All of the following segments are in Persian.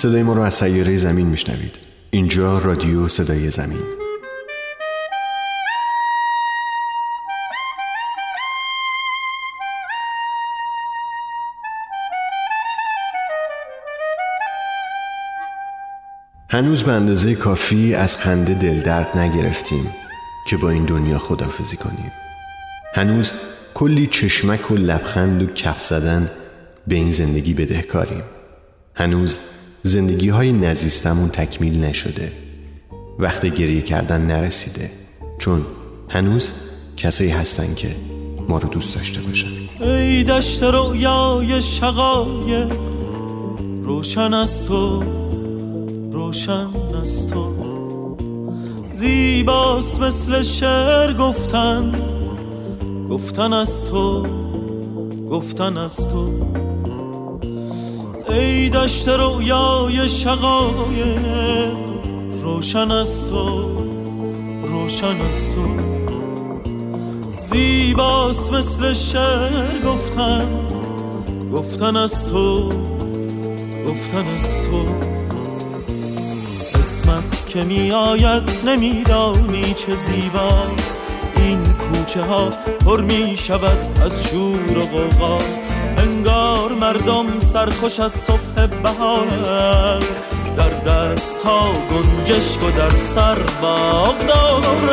صدای ما رو از سیاره زمین میشنوید. اینجا رادیو صدای زمین. هنوز به اندازه کافی از خنده دل درد نگرفتیم که با این دنیا خداحافظی کنیم. هنوز کلی چشمک و لبخند و کف زدن به این زندگی بدهکاریم. هنوز زندگی های نزیستمون تکمیل نشده. وقت گریه کردن نرسیده، چون هنوز کسایی هستن که ما رو دوست داشته باشن. ای دشت رویای شقایق، روشن از تو، روشن از تو، زیباست مثل شعر گفتن، گفتن از تو، گفتن از تو. ای دشت رویای شقایق، روشن از تو، روشن از تو، زیباست مثل شعر گفتن، گفتن از تو، گفتن از تو. قسمت که می آید نمیدانی چه زیبا، این کوچه ها پر می شود از شور و غوغا، انگار مردم سرخوش از صبح بهارند، در دست ها گنجشک و در سر باغ دارند.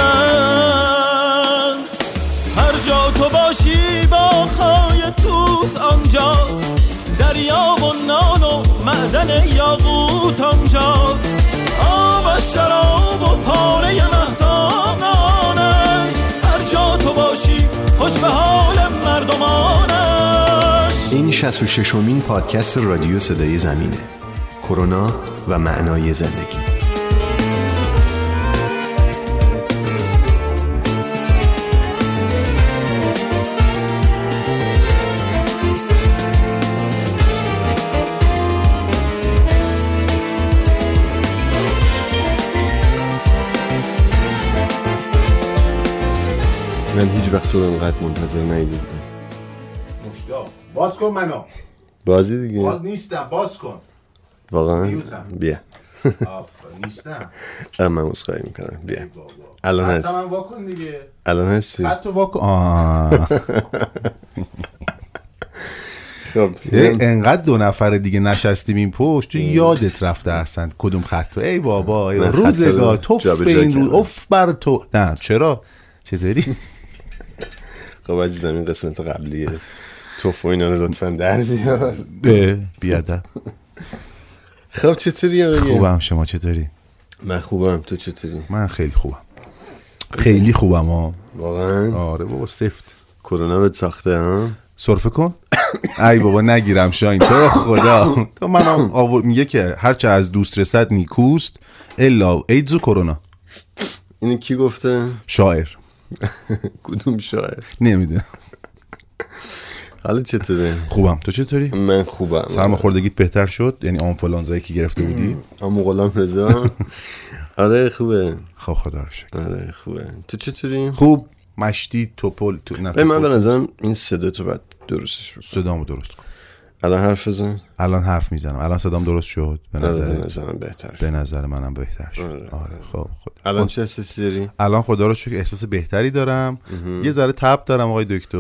هر جا تو باشی باغ‌های توت آنجاست، دریا و نان و معدن یاقوت آنجاست، آب و شراب و پاره مهتاب نانش، هر جا تو باشی خوش به حال مردمانش. این 66مین پادکست رادیو صدای زمینه، کرونا و معنای زندگی. من هیچ وقت تو رو انقدر منتظر نمی‌دیدم. باز کن منو، بازی دیگه باز نیستم، باز کن واقعا بیا. نیستم من مسخره میکنم، بیا الان هست، حتی من واکن دیگه، الان هستی، حتی واکن. خب انقدر دو نفر دیگه نشستیم این پشت، تو یادت رفته هستند کدوم خطو؟ ای بابا روزگار توف به این روز اف بر تو. نه چرا، چطوری؟ خب عزیزم این قسمت قبلیه، توفو اینا رو لطفاً در بیار بیاده. خب چطوری آقایی؟ خوبم، شما چطوری؟ من خوبم، تو چطوری؟ من خیلی خوبم، خیلی خوبم ها واقعا. آره بابا سفت کرونا بهت ساخته ها، صرفه کن. ای بابا نگیرم شاین تو خدا تو. من میگه که هرچه از دوست رسد نیکوست الا ایدز و کرونا. اینو کی گفته؟ شاعر. کدوم شاعر؟ نمیدونم. حالا چطوره؟ خوبم، تو چطوری؟ من خوبم. سرماخوردگیت بهتر شد؟ یعنی آنفولانزایی که گرفته بودی؟ آموغلام رضا. آره خوبه. خب خدا رو شکر. آره خوبه. تو چطوری؟ خوب. مشتی توپل تو. نه. من به نظرم این صدا تو بعد درستش بکن. صدامو درست کن. الان حرف بزن. الان حرف میزنم. الان صدام درست شد. به نظرم بهتر شد. به نظر منم بهتر شد. آره خب خب. الان چه احساسی داری؟ الان خدا رو شکر احساس بهتری دارم. یه ذره تب دارم آقای دکتر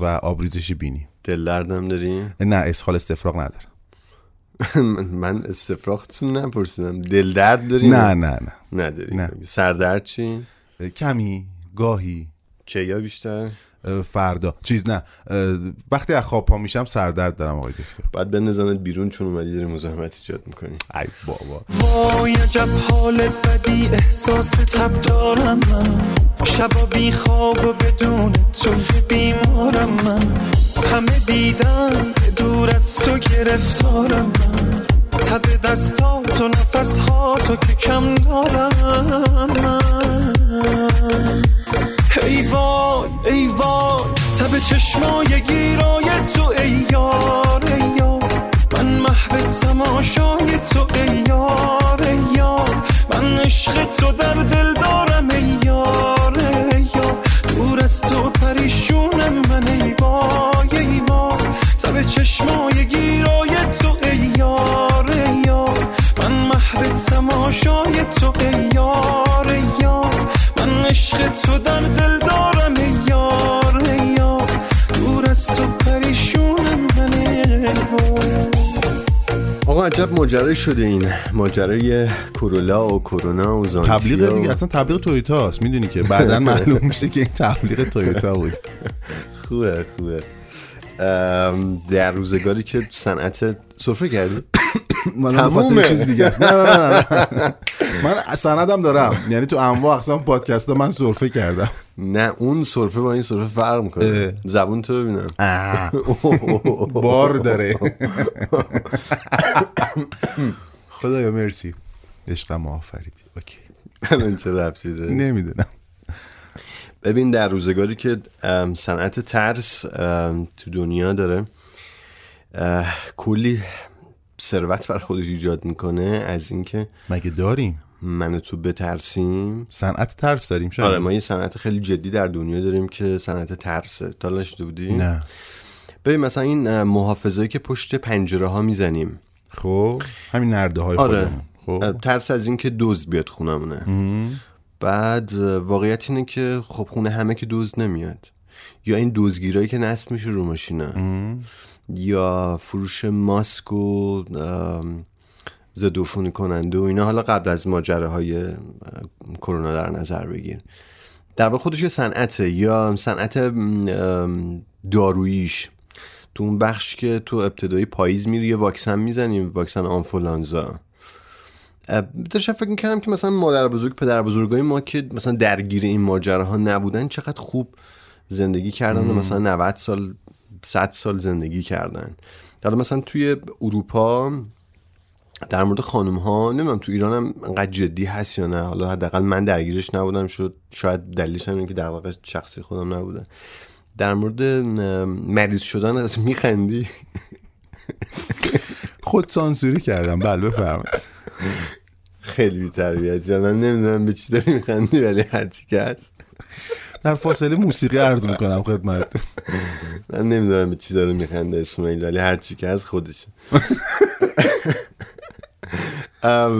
و آبریزش بینی. دل دردم داری؟ نه اسهال استفراغ ندارم. من استفراغتون نپرسیدم. دل درد داری؟ نه نه نه. نداری. سردرد چی؟ کمی، گاهی. چه یا بیشتر؟ فردا چیز نه، وقتی از خواب پا میشم سردرد دارم آقای دکتر. بعد بندازمت بیرون چون اومدی داری مزاحمت ایجاد میکنی. ای بابا وای عجب حال بدی احساس تب دارم من، شبا بی خواب و بدون تو بیمارم من، همه دیدن دور از تو گرفتارم من، تب دستات و نفس ها تو که کم دارم من. ای وای ای وای تب چشمای گیرای تو ای یار ای یار، من محو تماشای تو ای یار ای یار، من عشق تو در دل دارم ای یار ای یار، دور از تو پریشونم من ای وای ای وای، تب چشمای گیرای تو ای یار ای یار، آقا عجب ماجرا شده این ماجرای کرولا و کرونا و زانتیا. تبلیغ دیگه اصلا تبلیغ تویوتا است، میدونی که بعداً معلوم میشه که این تبلیغ تویوتا بود. خوبه در روزگاری که صنعت سرفه کردی تمومه چیز دیگه است. نه من سندم دارم، یعنی تو انواع اقسام پادکست ها من سرفه کردم. نه اون سرفه با این سرفه فرق میکنه. زبون تو ببینم بار داره. خدایا مرسی عشقم آفریدی. اوکی الان چه ربطی داره نمیدونم. ببین در روزگاری که صنعت ترس تو دنیا داره کلی ثروت بر خودش ایجاد میکنه، از اینکه مگه داریم من و تو بترسیم، صنعت ترس داریم شاید. آره ما یه صنعت خیلی جدی در دنیا داریم که صنعت ترسه. تا الان شده بودی؟ نه. ببین مثلا این محافظه‌ای که پشت پنجره ها میزنیم، خب همین نرده های خودمون، خب ترس از اینکه دزد بیاد خونمونه. بعد واقعیت اینه که خب خونه همه که دزد نمیاد، یا این دزدگیرایی که نصب میشه رو ماشینا، یا فروش ماسک و ضدعفونی کننده و اینا. حالا قبل از ماجراهای کرونا در نظر بگیر، در واقع خودش یه صنعته، یا صنعت داروییش تو اون بخش که تو ابتدای پاییز میری یه واکسن میزنیم، واکسن آنفولانزا. داشتم فکر می‌کردم که مثلا مادر بزرگ پدر بزرگای ما که مثلا درگیر این ماجراها نبودن چقدر خوب زندگی کردن و مثلا 90 سال 100 سال زندگی کردن. حالا مثلا توی اروپا در مورد خانم‌ها نمیدونم تو ایران هم انقدر جدی هست یا نه، حالا حداقل من درگیرش نبودم، شاید دلیلش هم اینه که در واقع شخصی خودم نبودم. در مورد مریض شدن میخندی. خود سانسوری کردم. بله بفرمایید. خیلی بی‌تربیتی. من نمیدونم به چی داری میخندی ولی هرچی که هست. در فاصله موسیقی عرض میکنم خدمتتون. من نمیدونم به چی داره میخنده اسماعیل ولی هرچی که از خودشه.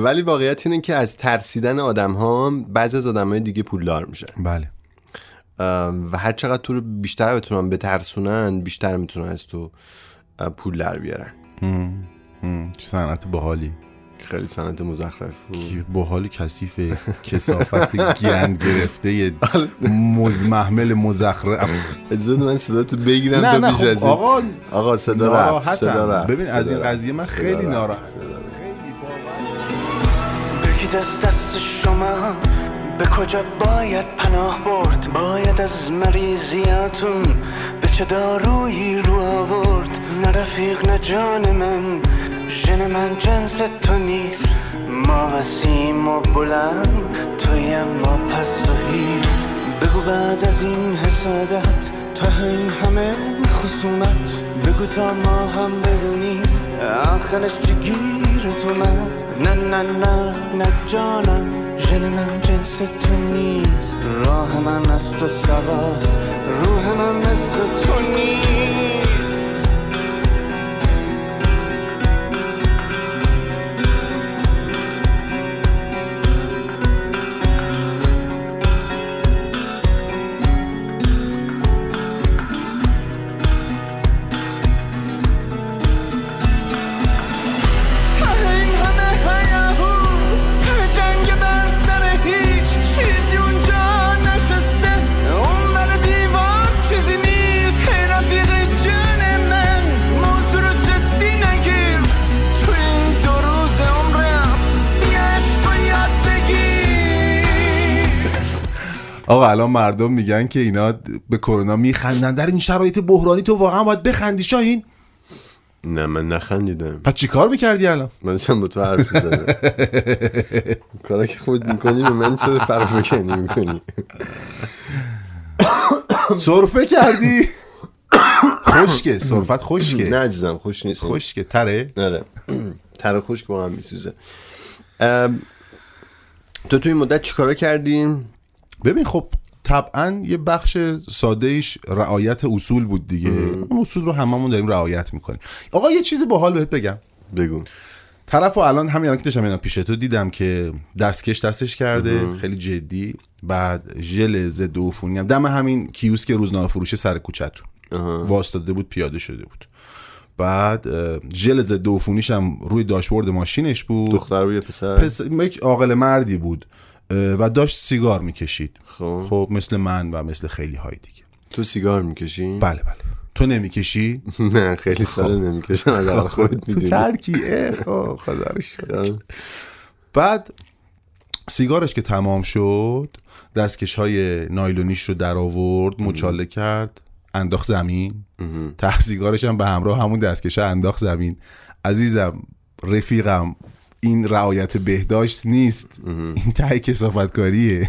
ولی واقعیت اینه که از ترسیدن آدم ها بعضی از آدم های دیگه پولدار میشن. بله. و هر چقدر تو رو بیشتر بتونن بترسونن بیشتر میتونن از تو پول در بیارن. چه صنعت باحالی. خیلی صنعت مزخرف با حال کثیف کثافت گند گرفته مزمحمل مزخرف. اجازه من صداتو بگیرم. نه خب از آقا صدا رفت. ببین از این قضیه من خیلی ناراحتم. بگید از دست شما به کجا باید پناه برد، باید از مریضیاتون به چه دارویی رو آورد. نه رفیق نه جان من، جن من جنس تو نیست، ما وسیم و بلند تویم با پست و هیز. بگو بعد از این حسادت تا این همه خصومت، بگو تا ما هم بدونیم آخرش چی گیرت اومد. نه نه نه نه جانم، جن من جنس تو نیست، راه من از تو سواست، روح من مثل تو نیست. آقا الان مردم میگن که اینا به کرونا میخندن، در این شرایط بحرانی تو واقعا باید بخندی شاهین؟ نه من نخندیدم. پس چیکار میکردی الان؟ من چند با تو حرف میزدم. کارا که خود میکنی به من چه فرق بکنی میکنی؟ سرفه کردی؟ خشکه سرفت خشکه. نه عزیزم خوش نیست. خشکه تره؟ نه تره خشک با هم میسوزه. تو این مدت چیکارا کردیم؟ ببین خب طبعا یه بخش ساده ایش رعایت اصول بود دیگه. اون اصول رو هممون داریم رعایت میکنیم. آقا یه چیز باحال بهت بگم. بگو. طرفو الان همین الان که داشتم اینا پیش تو دیدم که دستکش دستش کرده خیلی جدی، بعد ژل ضد عفونی هم دم همین کیوسک روزنامه فروش سر کوچه‌تون واسطاده بود پیاده شده بود. بعد ژل ضد عفونیش هم روی داشبورد ماشینش بود. دختر بود یا پسر؟ یک عاقل مردی بود و داشت سیگار میکشید. خب مثل من و مثل خیلی های دیگه. تو سیگار میکشی؟ بله بله. تو نمیکشی؟ نه خیلی سال نمیکشم. از خودت میدونی. تو ترکیه. خب خدا رو شکر. بعد سیگارش که تمام شد، دستکش های نایلونیش رو در آورد، مچاله کرد، انداخت زمین. ته سیگارش هم به همراه همون دستکش انداخت زمین. عزیزم، رفیقم، این رعایت بهداشت نیست، این ته کثافتکاریه.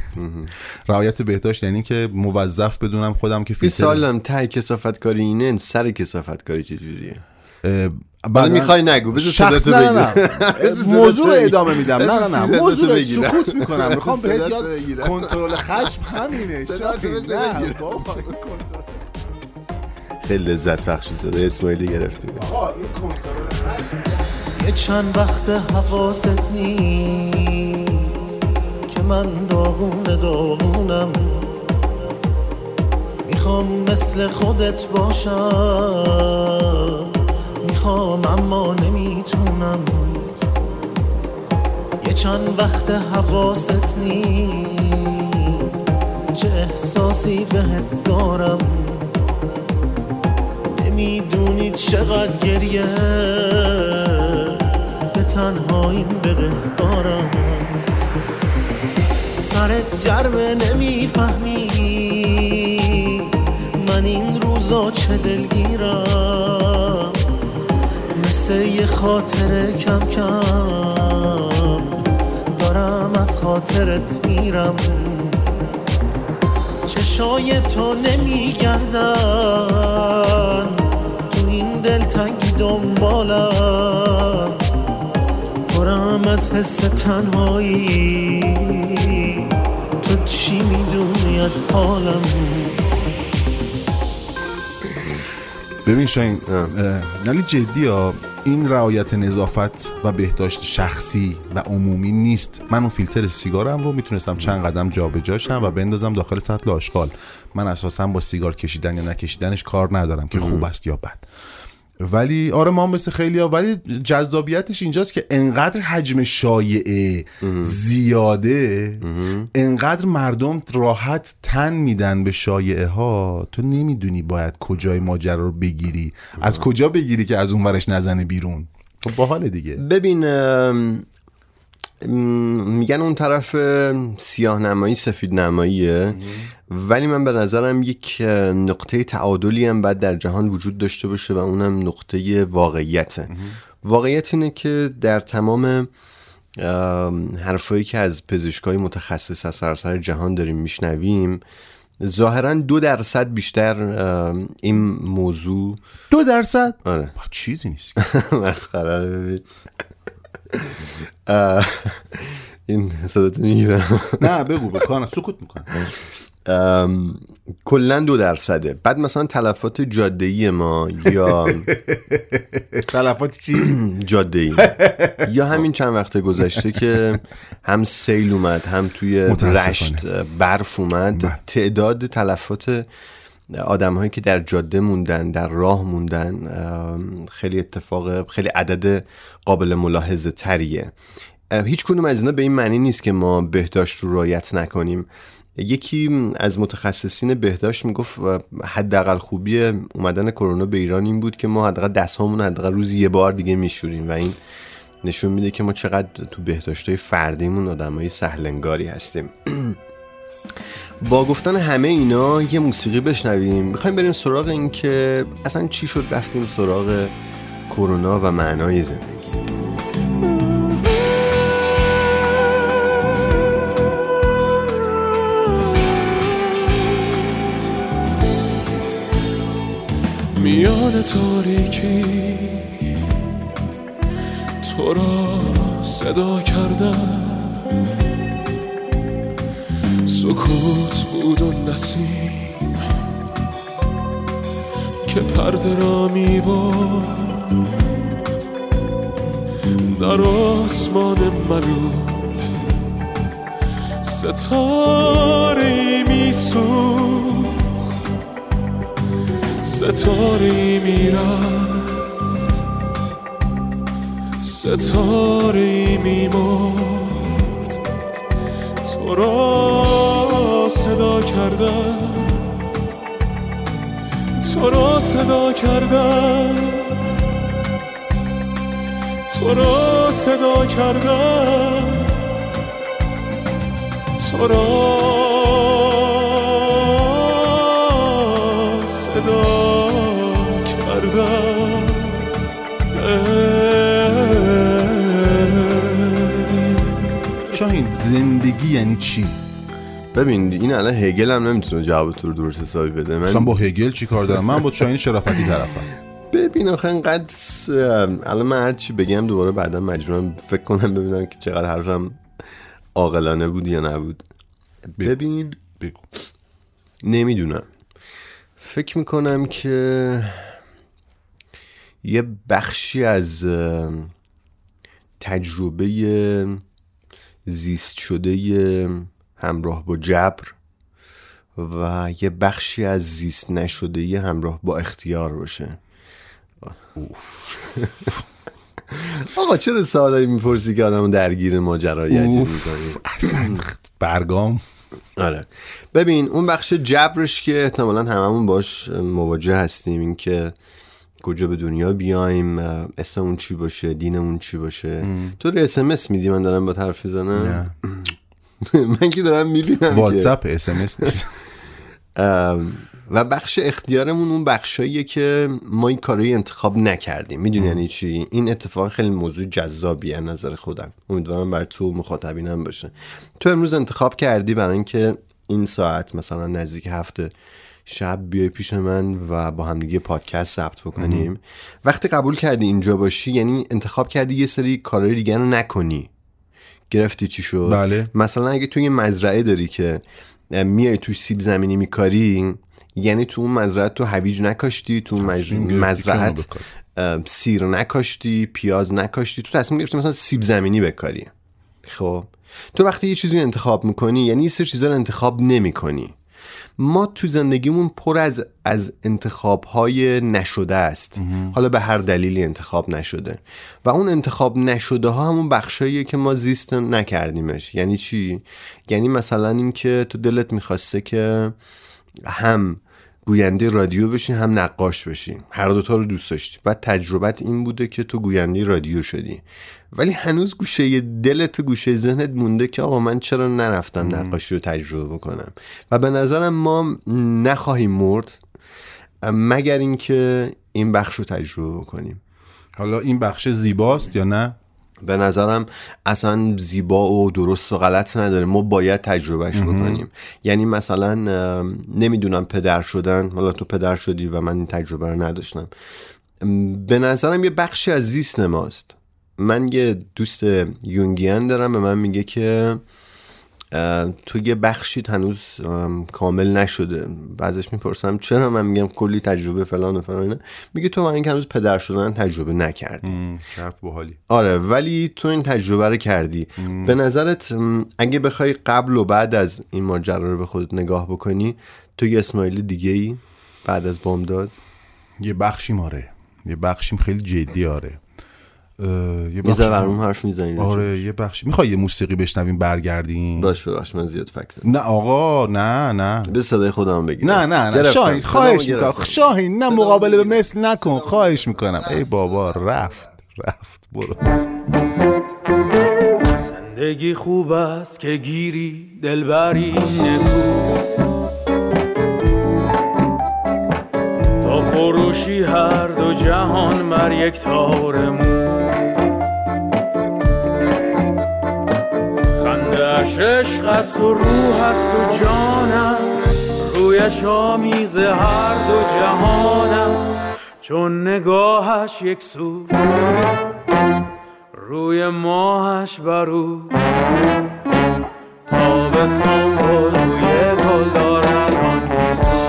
رعایت بهداشت یعنی که موظف بدونم خودم که فیلتر سالم. ته کثافتکاری اینه، سر کثافتکاری چجوریه؟ بعد میخوای نگو بذار شخص نه موضوع ادامه میدم. نه موضوع سکوت میکنم. میخوام بهت یاد کنترل خشم همینه. نه خیلی لذت بخش شده اسماعیلی گرفتیم. آقا این کنترل خشم یه چند وقت حواست نیست که من داغونم. میخوام مثل خودت باشم، میخوام اما نمیتونم. یه چند وقت حواست نیست چه احساسی بهت دارم. نمیدونی چقدر گریه به تنهاییم بدهکارم. سرت گرمه نمیفهمی من این روزا چه دلگیرم. مثل یه خاطره کم کم دارم از خاطرت میرم. چشای تو نمیگردن تو این دلتنگی دنبالم. دارم از حس تنهایی، تو چی میدونی از حالم؟ ببین شاهین، نالی جدی ها، این رعایت نظافت و بهداشت شخصی و عمومی نیست. من اون فیلتر سیگارم رو میتونستم چند قدم جابجا کنم و بندازم داخل سطل آشغال. من اساسا با سیگار کشیدن یا نکشیدنش کار ندارم که خوب است یا بد. ولی آره ما مثل خیلیا، ولی جذابیتش اینجاست که انقدر حجم شایعه زیاده، انقدر مردم راحت تن میدن به شایعه ها، تو نمیدونی باید کجای ماجرا رو بگیری، از کجا بگیری که از اون ورش نزنه بیرون. خب باحال دیگه. ببین میگن اون طرف سیاه نمایی سفید نماییه، ولی من به نظرم یک نقطه تعادلی هم باید در جهان وجود داشته باشه و اونم نقطه واقعیته. واقعیت اینه که در تمام حرفایی که از پزشکای متخصص از سراسر جهان داریم میشنویم، ظاهراً 2% بیشتر این موضوع 2%؟ آره چیزی نیست. مسخره. ببین این صداتو میگیرم. نه بگو بکنم سکوت میکنم. کلن 2%. بعد مثلا تلفات جاده‌ای ما یا تلفات چی؟ جاده‌ای یا همین چند وقت گذشته که هم سیل اومد هم توی رشت برف اومد، تعداد تلفات آدم‌هایی که در جاده موندن، در راه موندن، خیلی اتفاق، خیلی عدد قابل ملاحظه تریه. هیچ کدوم از اینا به این معنی نیست که ما بهداشت رو رعایت نکنیم. یکی از متخصصین بهداشت میگفت حداقل خوبی اومدن کرونا به ایران این بود که ما حداقل دستامون حداقل روزی یه بار دیگه میشوریم و این نشون میده که ما چقدر تو بهداشت‌های فردیمون آدمای سهلنگاری هستیم. با گفتن همه اینا یه موسیقی بشنویم. میخوایم بریم سراغ این که اصلا چی شد رفتیم سراغ کرونا و معنای زندگی. میان تاریکی تو را صدا کردم، سکوت بود و نسیم که پرده را میبرد در آسمان ملول. ستاره میسوخت، ستاره میرفت ستاره‌ای می‌مرد، تو را صدا کردم، تو را صدا کردم، تو را صدا کردم، تو را صدا کردم. شاهین، زندگی یعنی چی؟ ببین این الان هگل هم نمیتونه جواب تو رو درست حسابی بده. من با هگل چی کار دارم؟ من با شاهین شرافتی طرفم. ببین آخه اینقدر الان من هر چی بگم دوباره بعدا مجبورم فکر کنم ببینم که چقدر حرفم عاقلانه بود یا نبود. ببین بگو. نمیدونم، فکر میکنم که یه بخشی از تجربه زیست شده همراه با جبر و یه بخشی از زیست نشده همراه با اختیار باشه. آقا چرا سوالایی میپرسی که آدمو درگیر ماجرای عجیب می‌کنی؟ اصلا برگام. آره ببین اون بخش جبرش که احتمالاً هممون باش مواجه هستیم، این که کجا به دنیا بیایم، اسممون چی باشه، دینمون چی باشه. تو رو SMS میدی؟ من دارم با حرف میزنم. من که دارم میبینم واتساپ SMS نیست. و بخش اختیارمون اون بخشاییه که ما این کارایی انتخاب نکردیم. میدونی یعنی چی؟ این اتفاق خیلی موضوع جذابیه از نظر خودم، امیدوارم بر تو مخاطبینم باشه. تو امروز انتخاب کردی برای اینکه این ساعت مثلا نزدیک 7 شب بیای پیش من و با هم دیگه پادکست ضبط بکنیم. وقتی قبول کردی اینجا باشی یعنی انتخاب کردی یه سری کارهای دیگه رو نکنی. گرفتی چی شد؟ بله. مثلا اگه تو یه مزرعه داری که میای توش سیب زمینی میکاری، یعنی تو اون مزرعه تو هویج نکاشتی، تو مزرعه سیر نکاشتی، پیاز نکاشتی، تو تصمیم گرفتی مثلا سیب زمینی بکاری. خب تو وقتی یه چیزی رو انتخاب میکنی یعنی یه سری چیزا رو انتخاب نمیکنی. ما تو زندگیمون پر از انتخاب‌های نشده است. حالا به هر دلیلی انتخاب نشده و اون انتخاب نشده ها همون بخشاییه که ما زیست نکردیمش. یعنی چی؟ یعنی مثلا این که تو دلت می‌خواسته که هم گوینده رادیو بشی هم نقاش بشی، هر دوتا رو دوست داشتی، بعد تجربت این بوده که تو گوینده رادیو شدی، ولی هنوز گوشه دلت و گوشه ذهنت مونده که آقا من چرا نرفتم نقاشی رو تجربه بکنم. و به نظرم ما نخواهیم مرد مگر اینکه این بخش رو تجربه بکنیم. حالا این بخش زیباست یا نه؟ به نظرم اصلا زیبا و درست و غلط نداره، ما باید تجربهش بکنیم. یعنی مثلا نمیدونم پدر شدن، حالا تو پدر شدی و من این تجربه رو نداشتم، به نظرم یه بخشی از زیست ماست. من یه دوست یونگیان دارم به من میگه که تو یه بخشی هنوز کامل نشده. بعضیش میپرسم چرا؟ من میگم کلی تجربه فلان و فلان اینا. میگه تو این که هنوز پدر شدن تجربه نکردی. شرف باحالی. آره ولی تو این تجربه رو کردی. به نظرت اگه بخوای قبل و بعد از این ماجرا رو به خودت نگاه بکنی، تو یه اسماعیل دیگه ای بعد از بامداد؟ یه بخشیم آره، یه بخشیم خیلی جدی آره. یه بخشی میخوای یه موسیقی بشنویم برگردیم؟ باش من زیاد فکر کردم. نه آقا نه به صدای خودم بگیرم. نه شاهین خواهش میکنم، شاهین نه مقابله به مثل نکن، خواهش میکنم. ای بابا رفت برو. زندگی خوب است که گیری دلبری نکو، تا فروشی هر دو جهان بر یک تار مو، خنده‌اش عشق است و روح است و جان است، رویش آمیز هر دو جهان است، چون نگاهش یک سو روی ماهش برو، تابستان گل بوی گل دارد آن بیسو،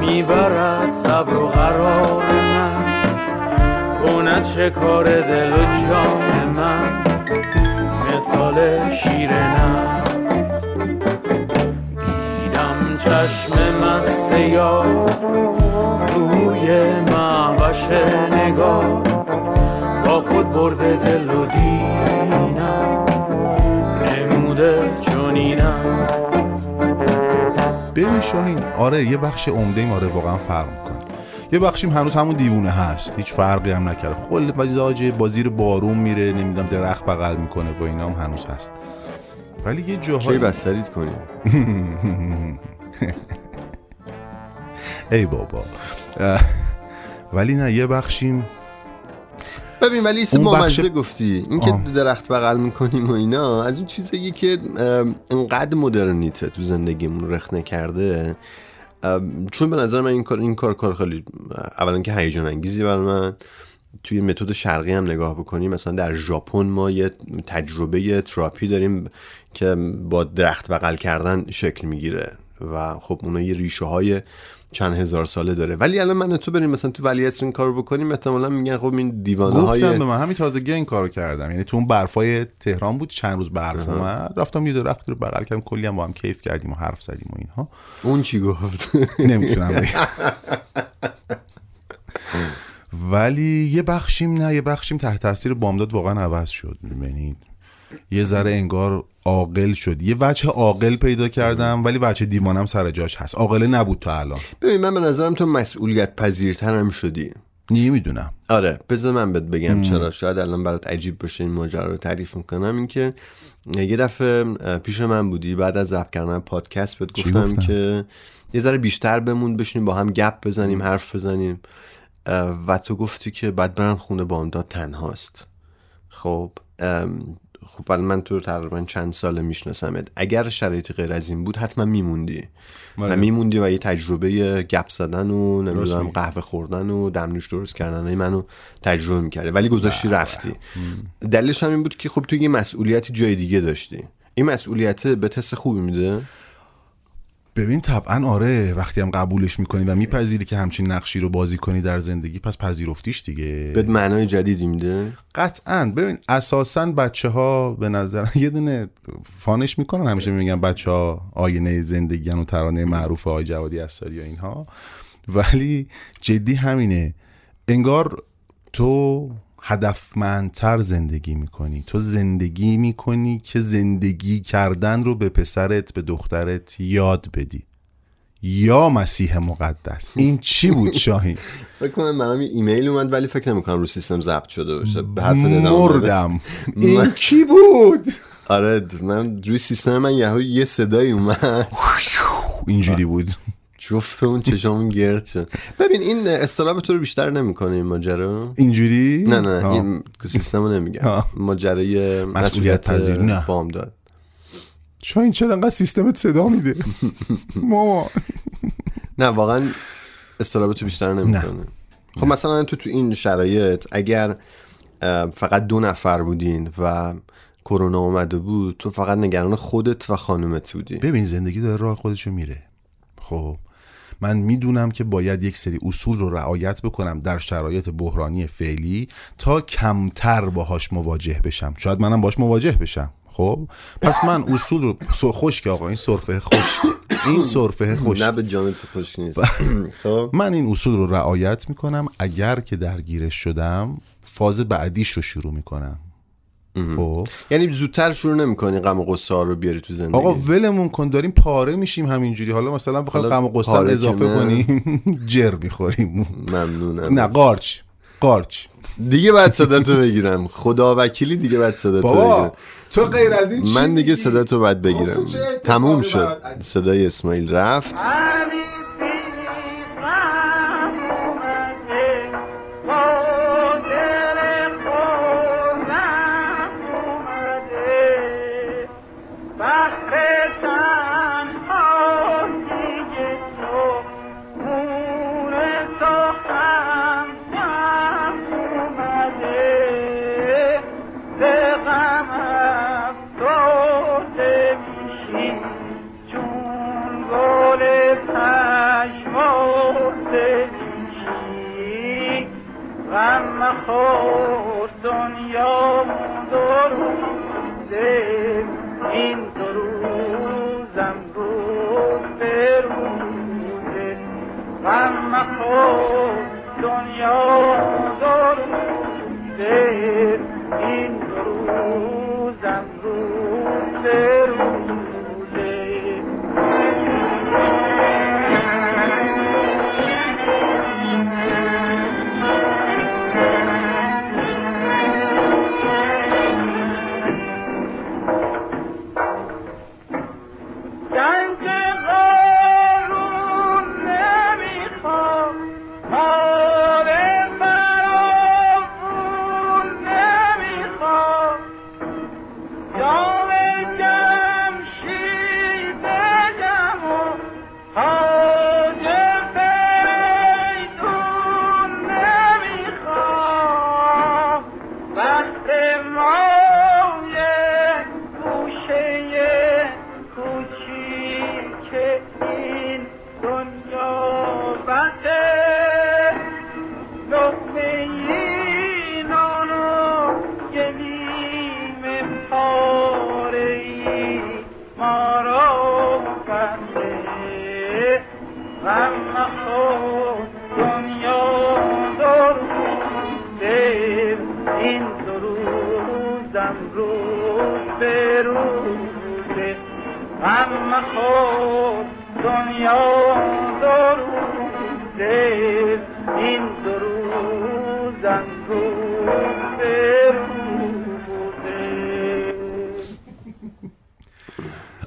میبرد صبر و قرار من، کند شکار دل و جان من، مثال شیرینم دیدم چشم مست یار روی مهوش نگاه با خود برده دل و دینم نموده چنینم. ببین شاهین، آره یه بخش عمده ما واقعا فرق میکنه، یه بخشیم هنوز همون دیوونه هست، هیچ فرقی هم نکرده، خل مزاج با زیر بارون میره، نمیدونم درخت بغل میکنه و اینا هم هنوز هست. ولی یه جاهایی بسترید کنیم. ای بابا. ولی نه یه بخشیم. ببین ولی اسم مامزه گفتی این که درخت بغل میکنیم و اینا، از اون چیزایی که انقدر مدرنیته تو زندگیمون رخ نکرده، چون به نظر من این کار خیلی اولا که هیجان انگیزی برای من. توی متد شرقی هم نگاه بکنیم، مثلا در ژاپن ما یه تجربه تراپی داریم که با درخت بغل کردن شکل میگیره و خب اونها یه ریشه های چند هزار ساله داره. ولی الان من تو بریم مثلا تو ولی اسر این کارو بکنیم، احتمالاً میگن خب این دیوانه های. گفتم به من همین تازگی این کارو کردم، یعنی تو اون برفای تهران بود، چند روز برف اومد، رفتم یه درخت رو بغل کردم، کلی هم با هم کیف کردیم و حرف زدیم و اینها. اون چی گفت نمیتونم بگم. ولی یه بخشیم نه، یه بخشیم تحت تاثیر بامداد واقعا عوض شد، یعنی یه ذره انگار عاقل شد، یه وجه عاقل پیدا کردم، ولی وجه دیوانم سر جاش هست، عاقل نبود تا الان. ببین من به نظرم تو مسئولیت پذیرتر هم شدی. نمیدونم، آره بذار من بهت بگم چرا شاید الان برات عجیب باشه این ماجرا رو تعریف میکنم. این که یه دفعه پیش من بودی بعد از ضبط کردن پادکست، بهت گفتم که یه ذره بیشتر بمون بشینیم با هم گپ بزنیم، حرف بزنیم، و تو گفتی که بعد برم خونه بامداد تنهاست. خب من تو رو تقریبا چند ساله میشناسمت، اگر شرایط غیر از این بود حتما میموندی و میموندی و یه تجربه گپ زدن و نمیدونم قهوه خوردن و دمنوش درست کردن منو تجربه میکرده، ولی گذاشتی رفتی. دلیلش هم این بود که خب تو یه مسئولیتی جای دیگه داشتی. این مسئولیت به تست خوبی میده. ببین طبعا آره، وقتی هم قبولش میکنی و میپذیری که همچین نقشی رو بازی کنی در زندگی، پس پذیرفتیش دیگه، بهت معنای جدیدی میده قطعا. ببین اساسا بچه ها به نظر یه دونه فانش میکنن، همیشه میگن بچه ها آینه زندگی و ترانه معروف آقای جوادی استاری و اینها، ولی جدی همینه، انگار تو هدفمندتر زندگی میکنی، تو زندگی میکنی که زندگی کردن رو به پسرت به دخترت یاد بدی. یا مسیح مقدس، این چی بود شاهین؟ فکر کنم منم ایمیل اومد ولی فکر نمیکنم رو سیستم ضبط شده باشه، به حرف مردم این کی بود؟ آره من روی سیستم من یه صدایی اومد اینجوری بود، جفت اون چشامون گرد شد. ببین این اصطلاح تو رو بیشتر نمیکنه این ماجرا اینجوری؟ نه این سیستم رو نمیگم، ماجرای مسئولیت پذیری بامداد. شاهین چرا انقدر سیستمت صدا میده؟ ماما نه واقعا اصطلاح تو بیشتر نمیکنه. خب مثلا تو این شرایط اگر فقط 2 نفر بودین و کرونا اومده بود، تو فقط نگران خودت و خانومت بودی. ببین زندگی داره راه خودشو میره. خب من میدونم که باید یک سری اصول رو رعایت بکنم در شرایط بحرانی فعلی تا کمتر باهاش مواجه بشم، شاید منم باهاش مواجه بشم. خب پس من اصول رو خشک، آقا این سرفه خشک، این سرفه خشک، نه به جانت خشک نیست. خب من این اصول رو رعایت میکنم، اگر که درگیرش شدم فاز بعدیش رو شروع میکنم. خب یعنی زودتر شروع نمی‌کنی غم و غصه ها رو بیاری تو زندگی. آقا ولمون کن، داریم پاره میشیم همینجوری، حالا مثلا بخوایم غم و غصه اضافه کنیم جر می‌خوریم. ممنونم. نه قارچ دیگه بعد صداتو بگیرم، خدا وکیلی دیگه بعد صداتو بگیرم تو، غیر از این من دیگه صداتو بعد بگیرم. تموم شد، صدای اسماعیل رفت. این دو روزم روز به دنیا دار این روزم روز به روزه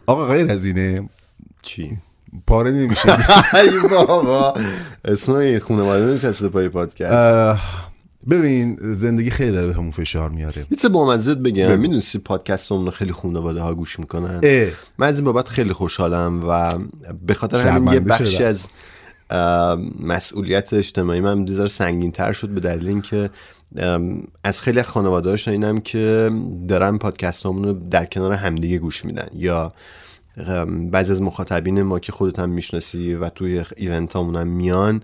آقا غیر از اینه چی؟ پاره نمیشه ای بابا اسماعیل خانواده نشسته پای پادکست. ببین زندگی خیلی داره بهمون فشار میاره. یه چه بامزه بگم، میدونستی پادکستمون خیلی خانواده ها گوش میکنن. من از این بابت خیلی خوشحالم و به خاطر همین یه بخش از مسئولیت اجتماعی من بذار سنگین تر شد، به دلیل اینکه از خیلی خانواده ها شنیدم که دارن پادکست هامون رو در کنار همدیگه گوش میدن، یا بعضی از مخاطبین ما که خودت هم میشناسی و توی ایونت هامون هم میان،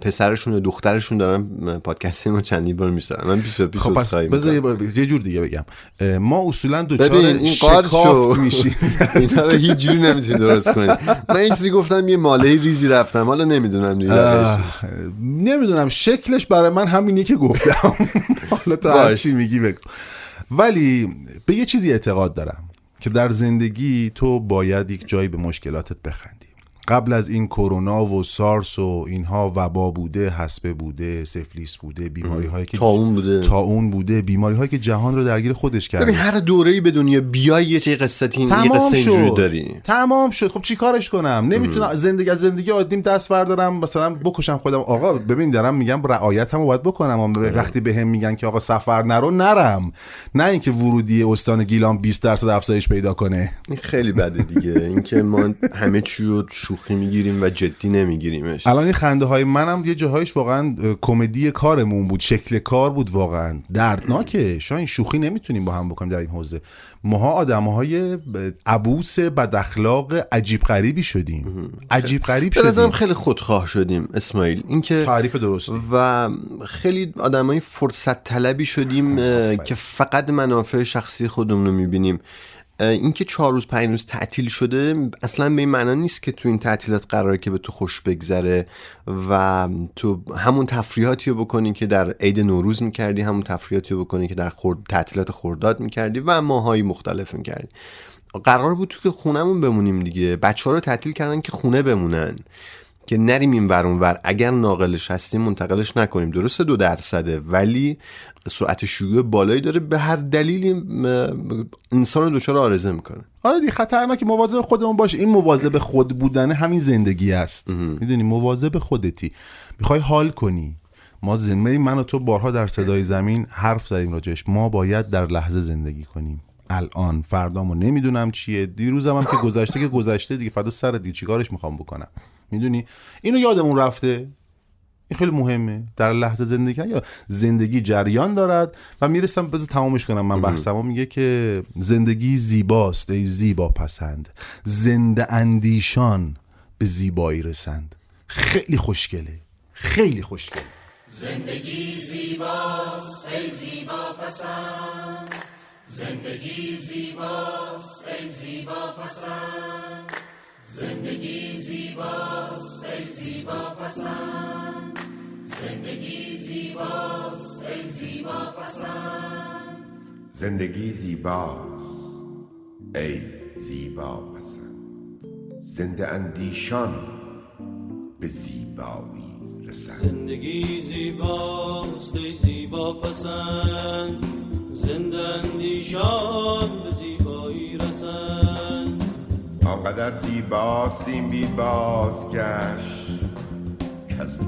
پسرشون و دخترشون دارن پادکست ما چندین بار میشنن. من پیش خب پس بذار یه جور دیگه بگم، ما اصولا دوچار شکافت میشیم، اینا رو هیچ جوری نمیتونی درست کنی. من این چیزی گفتم یه ماله ریزی رفتم، حالا نمیدونم شکلش برای من همینی که گفتم، حالا تو هر چی میگی بگو. ولی به یه چیزی اعتقاد دارم که در زندگی تو باید یک جایی به مشکلاتت بخندی. قبل از این کرونا و سارس و اینها وبا بوده، حسبه بوده، سفلیس بوده، بیماری هایی که طاعون بوده، بیماری هایی که جهان رو درگیر خودش کرده. ببین هر دوره‌ای به دنیا بیای یه قصتی این قصه داری. تمام شد. خب چیکارش کنم؟ نمیتونم زندگی عادیم دست بردارم، مثلا بکشم خودم. آقا ببین دارم میگم رعایتمو باید بکنم. وقتی بهم میگن که آقا سفر نرو، نرم. نه اینکه ورودی استان گیلان 20% افزایش پیدا کنه. این خیلی بده دیگه. اینکه ما همه چی خی میگیریم و جدی نمیگیریمش. الان این خنده های منم یه جاهایش واقعا کمدی کارمون بود، شکل کار بود، واقعا دردناکه. شاید شوخی نمیتونیم با هم بکنیم در این حوزه. ماها آدم‌های عبوس بد اخلاق عجیب غریبی شدیم. عجیب غریب شدیم. لازم خیلی خودخواه شدیم اسماعیل. این که تعریف درستی. و خیلی آدمای فرصت طلبی شدیم که فقط منافع شخصی خودمون رو میبینیم. اینکه 4 روز 5 روز تعطیل شده اصلا به این معنا نیست که تو این تعطیلات قراره که به تو خوش بگذره و تو همون تفریحاتی رو بکنی که در عید نوروز میکردی، همون تفریحاتی رو بکنی که در تعطیلات خرداد میکردی و ماهای مختلف میکردی. قرار بود تو که خونمون بمونیم دیگه. بچه‌ها رو تعطیل کردن که خونه بمونن، که نریم این ور اون ور. اگر ناقلش هستیم منتقلش نکنیم. درسته 2%، ولی سرعت شیوع بالایی داره، به هر دلیلی انسان رو دچار آرزه میکنه. آره دیگه خطرناکه. مواظب خودمون باش. این مواظب خود بودن همین زندگی است. میدونی مواظب خودتی. میخوای حال کنی. ما زندگی، من و تو بارها در صدای زمین حرف زدیم راجعش، ما باید در لحظه زندگی کنیم. الان فردامو نمیدونم چیه، دیروزم که گذشته که گذشته دیگه، فردا سر دیگه چیکارش میخوام بکنم. میدونی اینو یادمون رفته. این خیلی مهمه در لحظه زندگی. یا زندگی جریان دارد و میرسم بذار تمامش کنم. من بحثمو میگه که زندگی زیباست ای زیبا پسند، زنده اندیشان به زیبایی رسند. خیلی خوشگله، خیلی خوشگله. زندگی زیباست ای زیبا پسند، زندگی زیباست ای زیبا پسند، زندگی زیباست ای زیبا پسند، زندگی زیباست ای زیبا پسند، زندگی زیباست ای زیبا پسند، زنده اندیشان به زیبایی رسند. زندگی زیباست ای زیبا پسند، زنده اندیشان به زیبایی رسند. آنقدر زیباست این بی بازگشت که از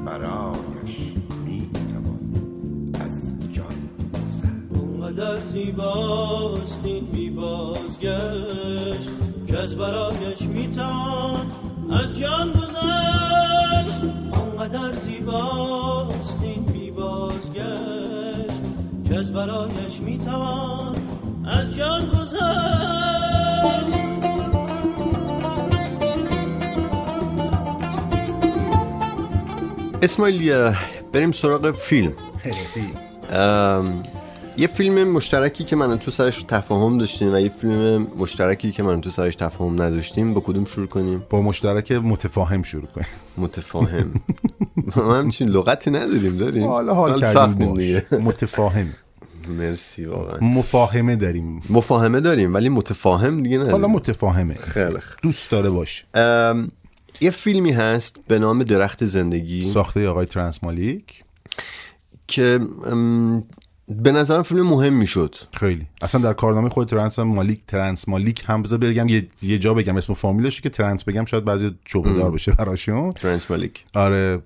برایش میتوان از جان گذشت. آنقدر زیباست این بی بازگشت که از برایش میتوان از جان گذشت. آنقدر زیباست این بی بازگشت که از برایش میتوان از جان گذشت. اسماعیل، بریم سراغ فیلم. یه فیلم مشترکی که من تو سرش تفاهم داشتیم و یه فیلم مشترکی که من تو سرش تفاهم نداشتیم، با کدوم شروع کنیم؟ با مشترک متفاهم شروع کنیم. متفاهم. ما همچین لغتی نداریم. داریم حالا حال کردیم دیگه. متفاهم. مرسی. واقعا مفاهمه داریم. مفاهمه داریم ولی متفاهم دیگه نداریم. حالا متفاهمه خیلی دوست داره باشه. یه فیلمی هست به نام درخت زندگی، ساخته آقای ترانسمالیک، که به نظرم فیلم مهم میشد خیلی. اصلا در کارنامه خود ترانسمالیک هم بذار بگم یه جا بگم اسم فامیلش، که ترانس بگم شاید بعضی چوبه دار بشه براشون. ترانسمالیک، آره،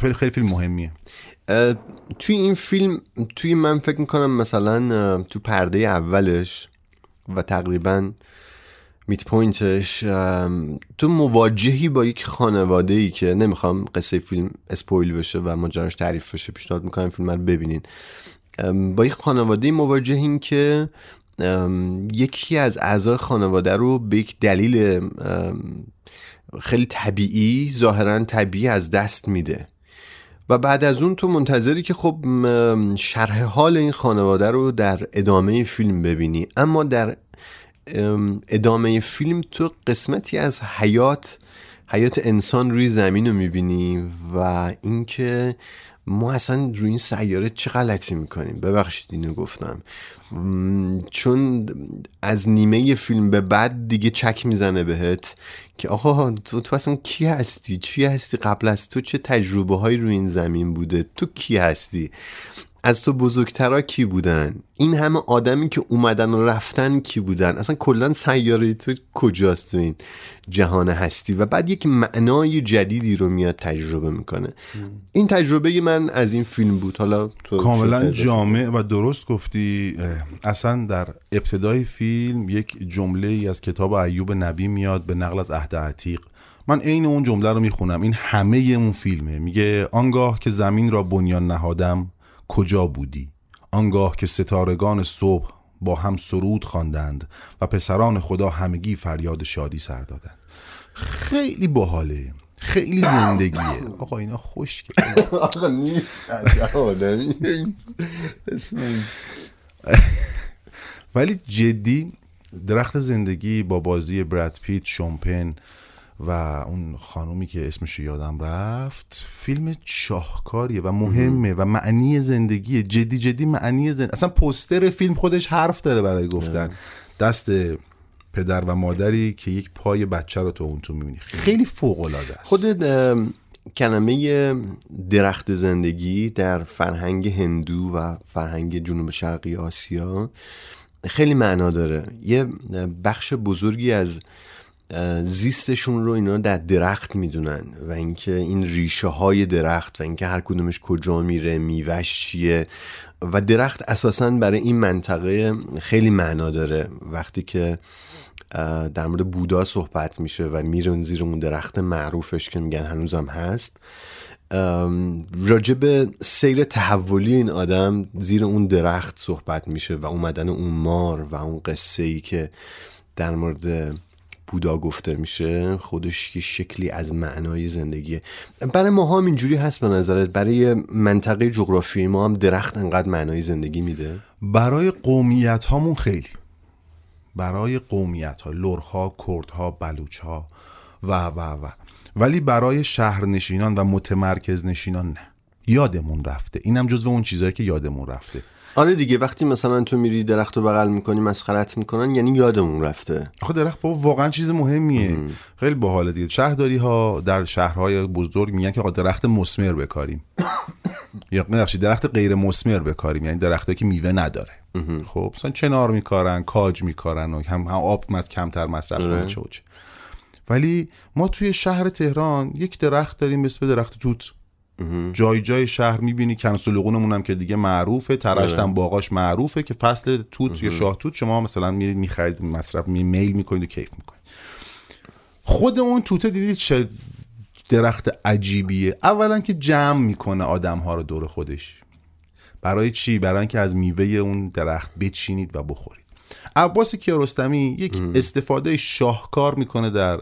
خیلی خیلی فیلم مهمیه. توی این فیلم توی من فکر میکنم مثلا تو پرده اولش و تقریباً میت پوینتش تو مواجهی با یک خانواده‌ای که نمیخوام قصه فیلم اسپویل بشه و ماجراش تعریف بشه، پیشنهاد میکنم فیلم رو ببینین. با یک خانواده‌ای مواجهیم که یکی از اعضای خانواده رو به یک دلیل خیلی طبیعی، ظاهراً طبیعی، از دست میده و بعد از اون تو منتظری که خب شرح حال این خانواده رو در ادامه فیلم ببینی. اما در ادامه فیلم تو قسمتی از حیات انسان روی زمین رو میبینی و اینکه ما اصلا روی این سیاره چه غلطی میکنیم. ببخشید اینو گفتم، چون از نیمه فیلم به بعد دیگه چک میزنه بهت که آقا تو اصلا کی هستی، چی هستی، قبل از تو چه تجربه هایی روی این زمین بوده، تو کی هستی، از تو بزرگترها کی بودن، این همه آدمی که اومدن و رفتن کی بودن، اصلا کلان سیاره تو کجاست تو این جهان هستی. و بعد یک معنای جدیدی رو میاد تجربه میکنه. این تجربه من از این فیلم بود. حالا تو کاملا جامع و درست گفتی. اصلا در ابتدای فیلم یک جمله ای از کتاب ایوب نبی میاد به نقل از عهد عتیق. من عین اون جمله رو میخونم، این همه اون فیلمه. میگه آنگاه که زمین را بنیان نهادم کجا بودی؟ آنگاه که ستارگان صبح با هم سرود خواندند و پسران خدا همگی فریاد شادی سر دادند. خیلی باحاله، خیلی زندگیه. آقا اینا خشکه. آقا نیست آدمی. ولی جدی درخت زندگی با بازی براد پیت، شومپن و اون خانومی که اسمش یادم رفت، فیلم شاهکاریه و مهمه و معنی زندگیه. جدی معنی زندگی. اصلا پوستر فیلم خودش حرف داره برای گفتن. دست پدر و مادری که یک پای بچه رو تو اون تو میبینی. خیلی فوق‌العاده است. خود کلمه درخت زندگی در فرهنگ هندو و فرهنگ جنوب شرقی آسیا خیلی معنا داره. یه بخش بزرگی از زیستشون رو اینا در درخت میدونن و اینکه این ریشه های درخت و اینکه هر کدومش کجا میره، میوهش چیه. و درخت اساساً برای این منطقه خیلی معنا داره. وقتی که در مورد بودا صحبت میشه و میرن زیر اون درخت معروفش که میگن هنوزم هست، راجب سیر تحولی این آدم زیر اون درخت صحبت میشه و اومدن اون مار و اون قصه ای که در مورد بودا گفته میشه، خودش که شکلی از معنای زندگیه. برای ما هم اینجوری هست به نظرت؟ برای منطقه جغرافیایی ما هم درخت انقدر معنای زندگی میده؟ برای قومیت هامون خیلی، برای قومیت ها، لرها، کردها، بلوچها و ولی برای شهرنشینان و متمرکز نشینان نه. یادمون رفته. اینم جزو اون چیزایی که یادمون رفته. آره دیگه، وقتی مثلا تو میری درختو بغل میکنی مسخرت میکنن، یعنی یادمون رفته. آخه درخت بابا واقعا چیز مهمیه. خیلی باحاله دیگه. شهرداری ها در شهرهای بزرگ میگن که آقا درخت مسمر بکاریم یا ببخشید درخت غیر مسمر بکاریم، یعنی درختی که میوه نداره. خب مثلا چنار میکارن، کاج میکارن و هم آب کمتر مصرف کنه چه. ولی ما توی شهر تهران یک درخت داریم به اسم درخت توت. جای جای شهر میبینی، کنسولوغونمون هم که دیگه معروفه، ترشتم باقاش معروفه که فصل توت یا شاه توت شما مثلا میرید میخرید، مصرف میل میکنید و کیف میکنید. خود اون توته دیدید چه درخت عجیبیه. اولا که جمع میکنه آدمها رو دور خودش. برای چی؟ برای اینکه از میوه اون درخت بچینید و بخورید. عباس کیارستمی یک استفاده شاهکار میکنه در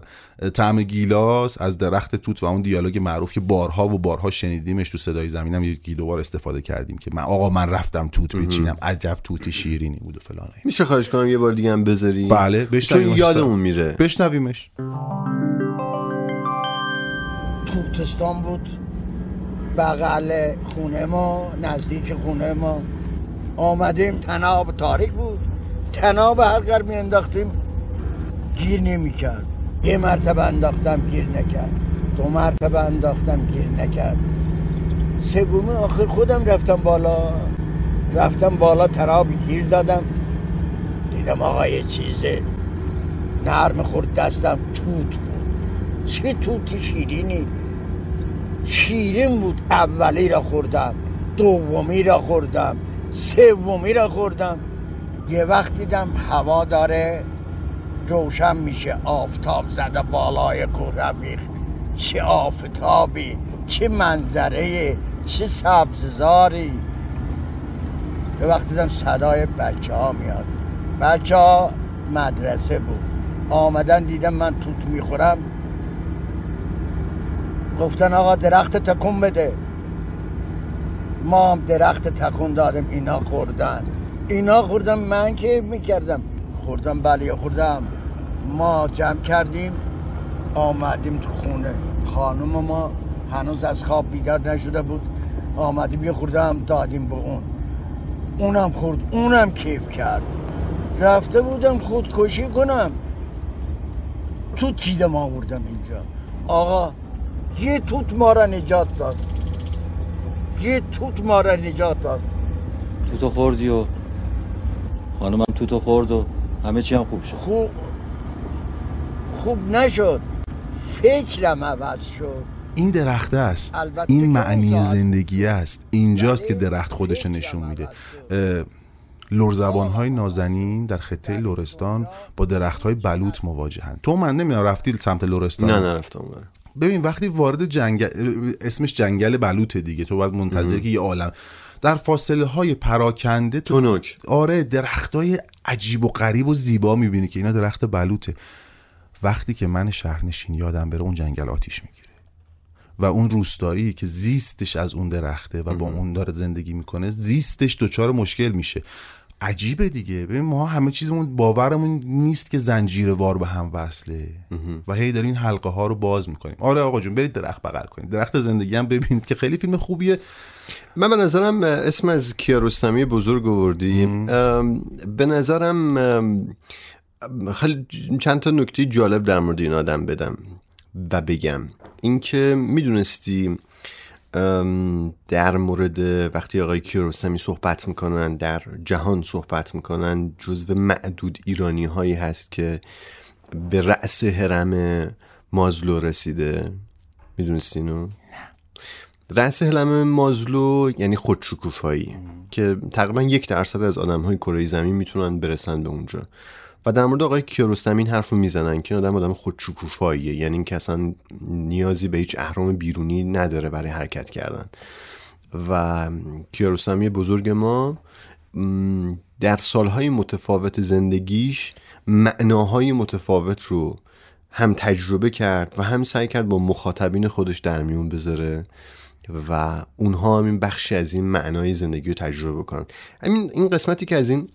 طعم گیلاس از درخت توت و اون دیالوگ معروف که بارها و بارها شنیدیمش تو صدای زمینم، یکی دوبار استفاده کردیم که من رفتم توت بچینم، عجب توت شیرینی بود و فلان. میشه خواهش کنم یه بار دیگه هم بذاری؟ بله، بشنویم، یادمون میره. بشنویمش. توتستان بود بغل خونه ما، نزدیک خونه ما. آمدیم تناب تاریک بود، تناب هر قدر می انداختیم گیر نمی کرد. یه مرتبه انداختم گیر نکرد، دو مرتبه انداختم گیر نکرد، سومی آخر خودم رفتم بالا تناب گیر دادم، دیدم آقا یه چیزه نرم خورد دستم، توت بود. چه توتی شیرینی، شیرین بود. اولی را خوردم، دومی را خوردم، سومی را خوردم. یه وقت دیدم هوا داره روشن میشه، آفتاب زده بالای کوه رفیق. چه آفتابی، چه منظره، چه سبززاری. یه وقت دیدم صدای بچه ها میاد، بچه ها مدرسه بود، آمدن دیدم من توت میخورم، گفتن آقا درخت تکون بده. ما هم درخت تکون دادم، اینا خوردن. من که میکردم خوردم، بله خوردم. ما جمع کردیم آمدیم تو خونه، خانم ما هنوز از خواب بیدار نشده بود. آمدیم یه خوردم دادیم به اون، اونم خورد، اونم کیف کرد. رفته بودم خودکشی کنم، توت چیدم آوردم اینجا. آقا یه توت ما را نجات داد، توتو خوردی و خانمم توتو خورد و همه چی هم خوب شد. خوب نشد، فکرم عوض شد. این درخت است، این معنی زندگی است. اینجاست که درخت خودش نشون میده. لرزبان‌های نازنین در خطه لرستان با درخت‌های بلوط مواجهند. تو من نمیدونم رفتی سمت لرستان؟ نه نرفتم. ببین وقتی وارد جنگل، اسمش جنگل بلوطه دیگه، تو باید منتظر که یه عالم در فاصله های پراکنده تونک، آره، درخت های عجیب و غریب و زیبا میبینی که اینا درخت بلوطه. وقتی که من شهرنشین یادم بره، اون جنگل آتیش میگیره و اون روستایی که زیستش از اون درخته و با اون داره زندگی میکنه، زیستش دچار مشکل میشه. عجیبه دیگه. ببین ما همه چیزمون باورمون نیست که زنجیروار به هم وصله و هی داریم حلقه ها رو باز میکنیم. آره آقا جون، برید درخت بغل کنید، درخت زندگی هم ببینید که خیلی فیلم خوبیه. من به نظرم اسم از کیارستمی بزرگ آوردی، به نظرم خیلی چند تا نکته جالب در مورد این آدم بدم و بگم. اینکه میدونستی در مورد وقتی آقای کیارستمی صحبت میکنن، در جهان صحبت میکنن، جزو معدود ایرانی هایی هست که به رأس هرم مازلو رسیده. میدونستی اینو؟ نه. رأس هرم مازلو یعنی خودشکوفایی، که تقریبا 1% از آدم های کره زمین میتونن برسن به اونجا. و در مورد آقای کیارستمی این حرف رو میزنن که آدم خودشکوفاییه، یعنی این که اصلا نیازی به هیچ اهرام بیرونی نداره برای حرکت کردن. و کیارستمی بزرگ ما در سالهای متفاوت زندگیش معناهای متفاوت رو هم تجربه کرد و هم سعی کرد با مخاطبین خودش در میون بذاره و اونها هم این بخشی از این معنای زندگی رو تجربه کنن. این قسمتی که از این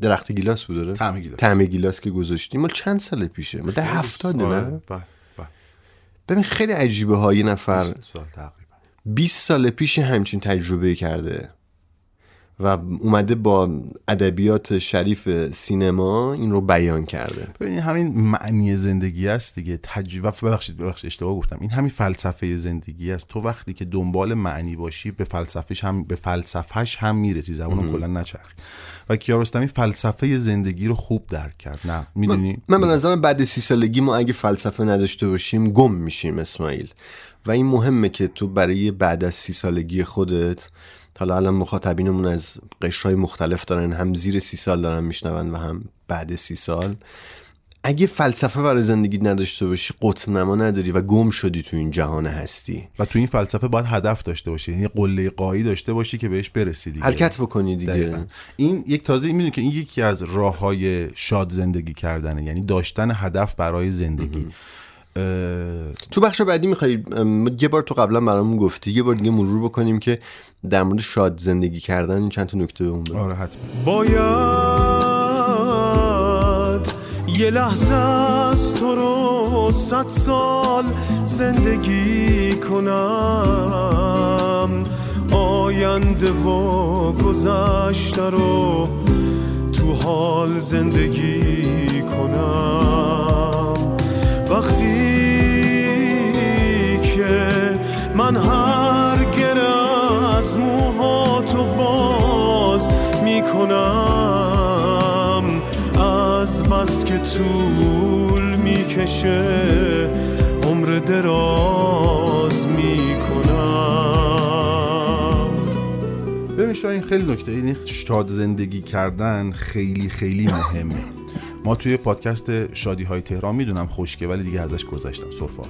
درخت گیلاس بود، داره طعم گیلاس که گذاشتیم، ما چند سال پیشه، ما در 70 نه؟ ببین خیلی عجیبه ها. یه نفر 20 سال پیش همچین تجربه کرده و اومده با ادبیات شریف سینما این رو بیان کرده. ببینید همین معنی زندگی است دیگه. ببخشید اشتباه گفتم. این همین فلسفه زندگی است. تو وقتی که دنبال معنی باشی به فلسفهش هم میرسی، زبونم کلا نچرخید. و کیارستمی فلسفه زندگی رو خوب درک کرد. نه میدونی من به نظرم بعد 30 سالگی ما اگه فلسفه نداشته باشیم گم میشیم اسماعیل، و این مهمه که تو برای بعد از 30 سالگی خودت، حالا الان مخاطبینمون از قشرهای مختلف دارن، هم زیر 30 سال دارن میشنون و هم بعد 30 سال، اگه فلسفه برای زندگی نداشته باشی قطب نما نداری و گم شدی تو این جهان هستی. و تو این فلسفه باید هدف داشته باشی، یعنی قله قایی داشته باشی که بهش برسی دیگه، حرکت بکنی دیگه. دقیقا. این یک تازه میدونی که این یکی از راههای شاد زندگی کردنه، یعنی داشتن هدف برای زندگی. تو بخش بعدی میخوایی یه بار تو قبلا برامون گفتی، یه بار دیگه مرور بکنیم که در مورد شاد زندگی کردن این چند تا نکته بهمون بگو. آره حتما. باید یه لحظه از تو رو 100 سال زندگی کنم، آینده و گذشته رو تو حال زندگی کنم. وقتی که من هر گره از موهاتو باز میکنم، از بس که طول میکشه عمر دراز میکنم. ببین شاید خیلی نکته این شاد زندگی کردن خیلی خیلی مهمه. ما توی پادکست شادی های تهران میدونم خشکه ولی دیگه ازش گذشتم، صرفات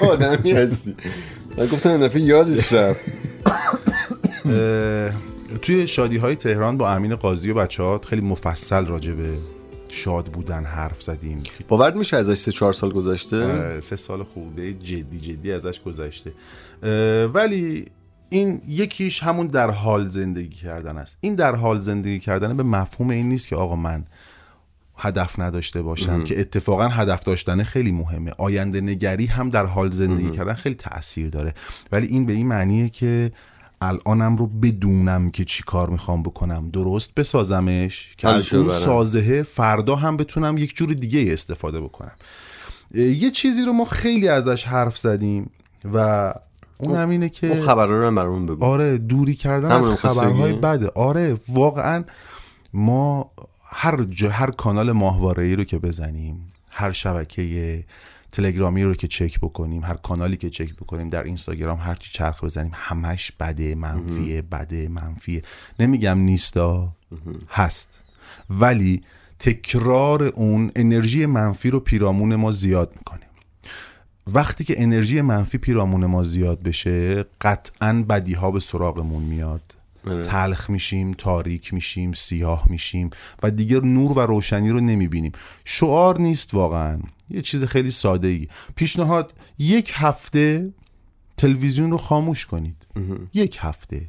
تو آدمی هستی. من گفتم این دفعه یادش رفت. توی شادی های تهران با امین قاضی و بچه‌ها خیلی مفصل راجع به شاد بودن حرف زدیم. باورت میشه ازش 3-4 سال گذشته؟ 3 سال خوبه، جدی ازش گذشته. ولی این یکیش همون در حال زندگی کردن است. این در حال زندگی کردن به مفهوم این نیست که آقا من هدف نداشته باشم، که اتفاقا هدف داشتن خیلی مهمه. آینده نگری هم در حال زندگی کردن خیلی تأثیر داره، ولی این به این معنیه که الانم رو بدونم که چی کار میخوام بکنم، درست بسازمش که از اون سازه فردا هم بتونم یک جور دیگه استفاده بکنم. یه چیزی رو ما خیلی ازش حرف زدیم و اون هم اینه که خبرها رو هم برامون بگو. آره، دوری کردن از خبرهای بده. آره واقعا ما هر کانال ماهواره‌ای رو که بزنیم، هر شبکه تلگرامی رو که چک بکنیم، هر کانالی که چک بکنیم، در اینستاگرام هر چی چرخ بزنیم، همش بده، منفیه، بده، منفیه. نمیگم نیستا، هست، ولی تکرار اون انرژی منفی رو پیرامون ما زیاد میکنه. وقتی که انرژی منفی پیرامون ما زیاد بشه، قطعاً بدیها به سراغمون میاد. تلخ میشیم، تاریک میشیم، سیاه میشیم و دیگه نور و روشنی رو نمیبینیم. شعار نیست واقعا، یه چیز خیلی ساده ای. پیشنهاد 1 هفته تلویزیون رو خاموش کنید. 1 هفته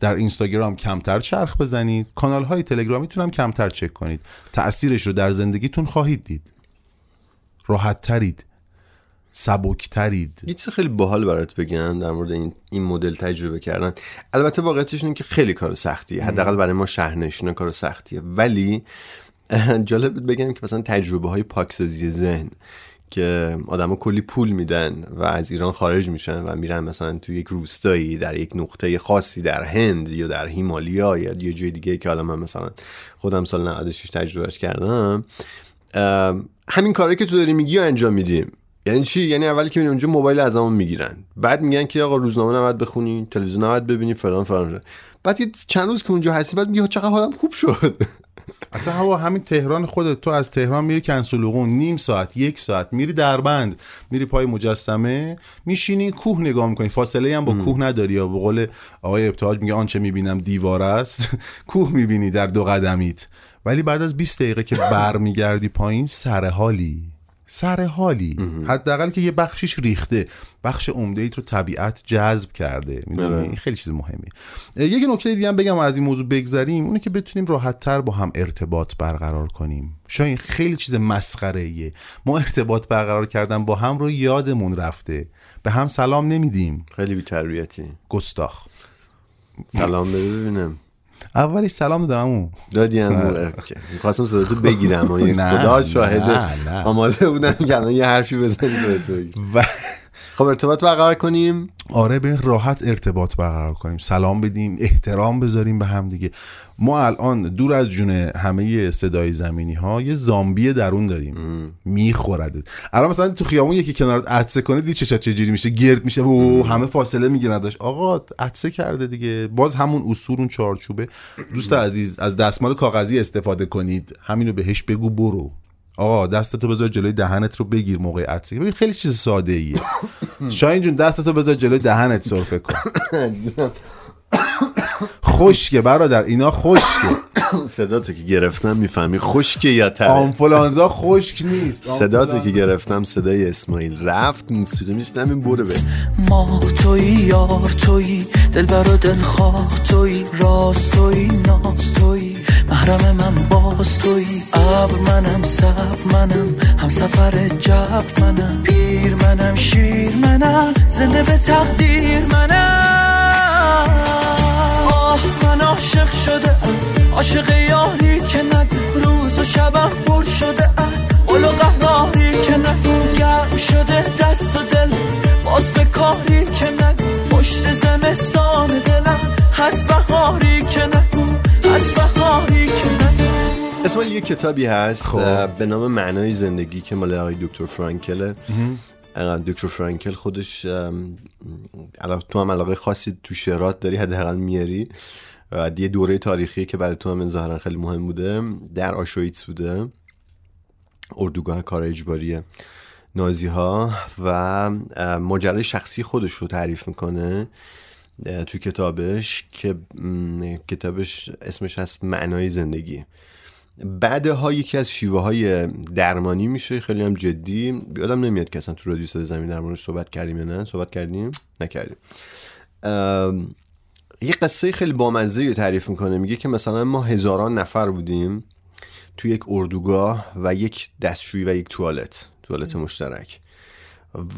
در اینستاگرام کمتر چرخ بزنید، کانال های تلگرامیتون هم کمتر چک کنید. تأثیرش رو در زندگیتون خواهید دید. راحت ترید، سبکترید. یه چیز خیلی باحال برات بگم در مورد این مدل تجربه کردن. البته واقعیتش اینه که خیلی کار سختیه، حداقل برای ما شهرنشین‌ها کار سختیه، ولی جالب بگم که مثلا تجربه های پاکسازی ذهن که آدما کلی پول میدن و از ایران خارج میشن و میرن مثلا تو یک روستایی در یک نقطه خاصی در هند یا در هیمالیا یا یه جای دیگه که حالا من مثلا خودم سال 96 تجربهش کردم، همین کاری که تو داری میگی رو انجام میدیم. یعنی چی؟ یعنی اولی که میریم اونجا موبایل از همون میگیرن، بعد میگن که آقا روزنامه نباید بخونی، تلویزیون نباید ببینی، فلان فلان. بعد یه چند روز که اونجا هستی بعد میگه چقدر حالم خوب شد. اصلا هوا همین تهران خودت، تو از تهران میری کنسولوغون، نیم ساعت 1 ساعت میری دربند، میری پای مجسمه میشینی کوه نگاه میکنی، فاصله هم با کوه نداری. یا به قول آقای ابتهاج میگه آنچه میبینم دیوار است. کوه میبینی در 2 قدمیت، ولی بعد از 20 دقیقه که برمیگردی پایین سرحالی سر حالی، حداقل که یه بخشیش ریخته، بخش عمده ایت رو طبیعت جذب کرده، میدونی این خیلی چیز مهمیه. یک نکته دیگه هم بگم از این موضوع بگذریم، اونه که بتونیم راحت‌تر با هم ارتباط برقرار کنیم. شاید خیلی چیز مسخره‌ایه، ما ارتباط برقرار کردن با هم رو یادمون رفته، به هم سلام نمیدیم. خیلی بی‌تربیتی، گستاخ. سلام ببینم، اولش سلام دادم دادیم، می‌خواستم صداتو بگیرم و خدا شاهد آماده بودم که الان یه حرفی بزنی به تو. خب ارتباط برقرار کنیم. آره به راحت ارتباط برقرار کنیم، سلام بدیم، احترام بذاریم به هم دیگه. ما الان دور از جون همه صدای زمینی ها یه زامبی درون داریم، میخوردت. الان مثلا تو خیابون یکی کنارت عطسه کنه، دیگه چشات چجوری میشه، گرد میشه و همه فاصله میگیرن ازش. آقا عطسه کرده دیگه، باز همون اصول، اون چارچوبه. دوست عزیز، از دستمال کاغذی استفاده کنید، همینو بهش بگو برو آقا دستتو بذار جلوی دهنت رو بگیر موقع عطسه. ببین خیلی چیز ساده ایه. شاهین جون دستتو بذار جلوی دهنت سرفه کن. خشکه برادر، اینا خشکه. صداتو که گرفتم میفهمی خشکه یا تره. آنفولانزا خشک نیست. صداتو که گرفتم صدای اسماعیل رفت، موسیقی میشتم این بره به ما. توی یار توی دلبر و دلخواه توی، راست توی ناز توی، محرم من باز توی، ابر منم سب منم، همسفر جب منم، پیر منم شیر منم، زنده به تقدیر منم. آه من عاشق شده، عاشق یاری که نگو، روز و شبم پر شده اول و قهراری که نگو، گرم شده دست و دل باز به کاری که نگو، پشت زمستان دلم هست بهاری که نگو، هست بهاری که نگو. اسماعیل یه کتابی هست به نام معنای زندگی که مال آقای دکتر فرانکله. دکتر فرانکل خودش تو هم علاقه خاصی تو شعرات داری، حداقل میاری. یه دوره تاریخی که برای تو هم ظاهرا خیلی مهم بوده، در آشویتس بوده، اردوگاه کار اجباری نازی ها، و ماجرای شخصی خودش رو تعریف میکنه تو کتابش که کتابش اسمش هست معنای زندگی. بعدها یکی از شیوه های درمانی میشه، خیلی هم جدی. یادم نمیاد که اصلا تو رادیو صدای زمین در موردش صحبت کردیم یا نه. صحبت کردیم؟ نکردیم. یه قصه خیلی بامزه رو تعریف میکنه. میگه که مثلا ما هزاران نفر بودیم تو یک اردوگاه و یک دستشویی و یک توالت مشترک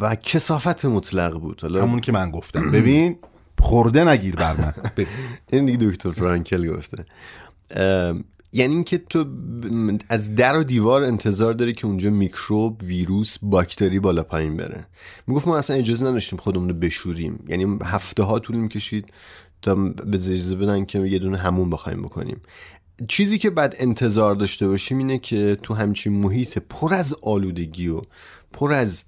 و کثافت مطلق بود. همون که من گفتم، ببین خورده نگیر بر من. این دیگه دکتر فرانکل گفته. یعنی این که تو از در و دیوار انتظار داری که اونجا میکروب، ویروس، باکتری بالا پایین بره. میگفت ما اصلا اجازه نداشتیم خودمون رو بشوریم، یعنی هفته ها طول میکشید تا به اجازه بدن که یه دونه همون بخوایم بکنیم. چیزی که بعد انتظار داشته باشیم اینه که تو همچین محیط پر از آلودگی و پر از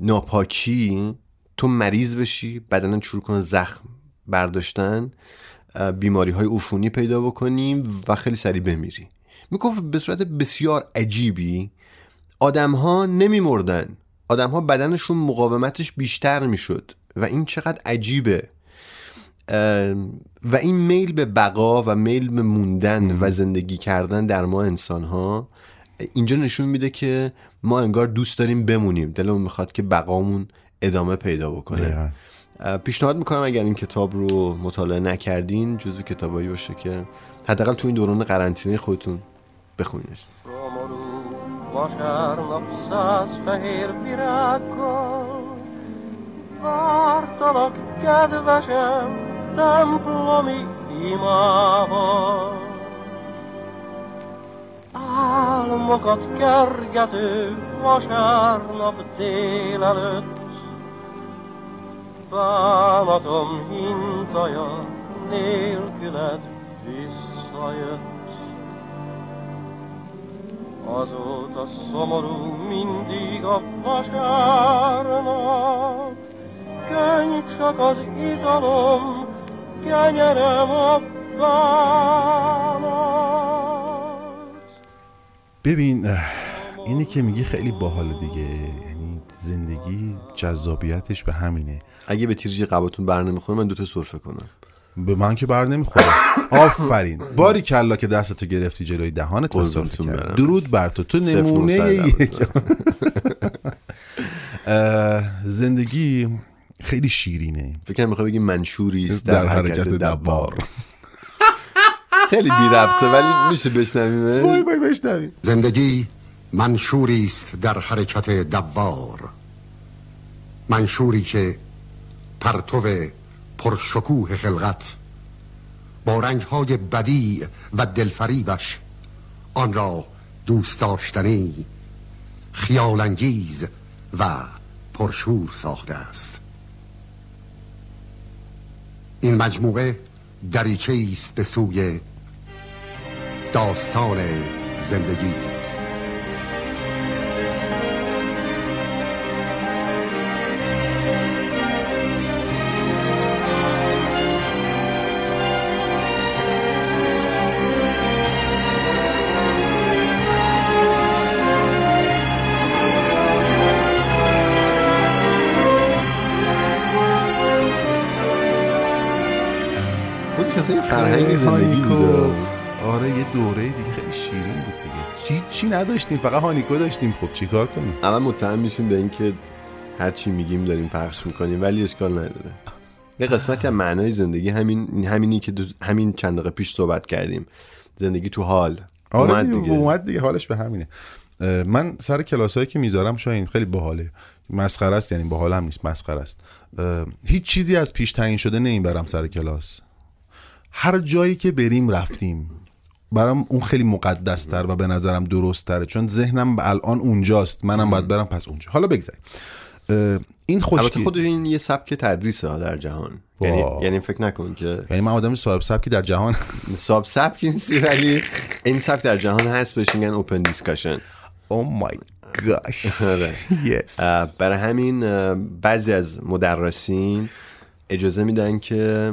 ناپاکی تو مریض بشی، بدنت شروع کنه زخم برداشتن، بیماری های عفونی پیدا بکنیم و خیلی سریع بمیری. میگفت به صورت بسیار عجیبی آدم ها نمیمردن، آدم ها بدنشون مقاومتش بیشتر میشد و این چقدر عجیبه. و این میل به بقا و میل به موندن و زندگی کردن در ما انسان ها اینجا نشون میده که ما انگار دوست داریم بمونیم، دلمون میخواد که بقامون ادامه پیدا بکنه. پیشنهاد میکنم اگر این کتاب رو مطالعه نکردین، جزو کتابایی باشه که حداقل تو این دوران قرنطینه خودتون بخونینش. Ballatom hintoja nélküled visszajött. Azóta szomorú mindig a vasárnap, könnyű csak az italom, kenyerem a bánat. ببین اینی که میگی خیلی باحال دیگه. زندگی جذابیتش به همینه. اگه به تیرجی قباتون برنمیخوره من دوتا سرفه کنم. به من که بر نمیخوره. آفرین، باری کلا که دستتو گرفتی جلوی دهانت وسط کرد. درود بر تو، تو نمونه زندگی خیلی شیرینه. فکر کنم میخوای بگی منشوری است در حرکت دبار. خیلی بی ربطه ولی میشه بشنویم. وای وای بشنویم. زندگی منشوری است در حرکت دبار، منشوری که پرتو پرشکوه خلقت با رنگ‌های بدیع و دلفریبش آن را دوست داشتنی، خیال‌انگیز و پرشور ساخته است. این مجموعه دریچه‌ای است به سوی داستان زندگی. فرهنگ زندگی بود. آره یه دوره دیگه خیلی شیرین بود دیگه. چی نداشتیم، فقط هانیکو داشتیم. خب چیکار کنیم؟ الان متهم میشیم به اینکه هر چی میگیم داریم پخش میکنیم، ولی اشکال نداره. یه قسمتی از معنای زندگی همینی که همین چند دقیقه پیش صحبت کردیم. زندگی تو حال. آره اومد دیگه حالش به همینه. من سر کلاسایی که میذارم شاید خیلی باحاله. مسخره است، یعنی باحال هم نیست، مسخره است. هیچ چیزی از پیش تعیین شده نمیبرم سر کلاس. هر جایی که بریم رفتیم، برام اون خیلی مقدس تر و به نظرم درست تره، چون ذهنم الان اونجاست، منم باید برم پس اونجا. حالا بگذاریم این خودش این یه سبک تدریسه ها در جهان. یعنی فکر نکن که، یعنی من آدم صاحب سبکی در جهان صاحب سبکی نیستی، ولی این سبک در جهان هست، بهش میگن اوپن دیسکشن. او مای گاش، یس. برای همین بعضی از مدرسین اجازه میدن که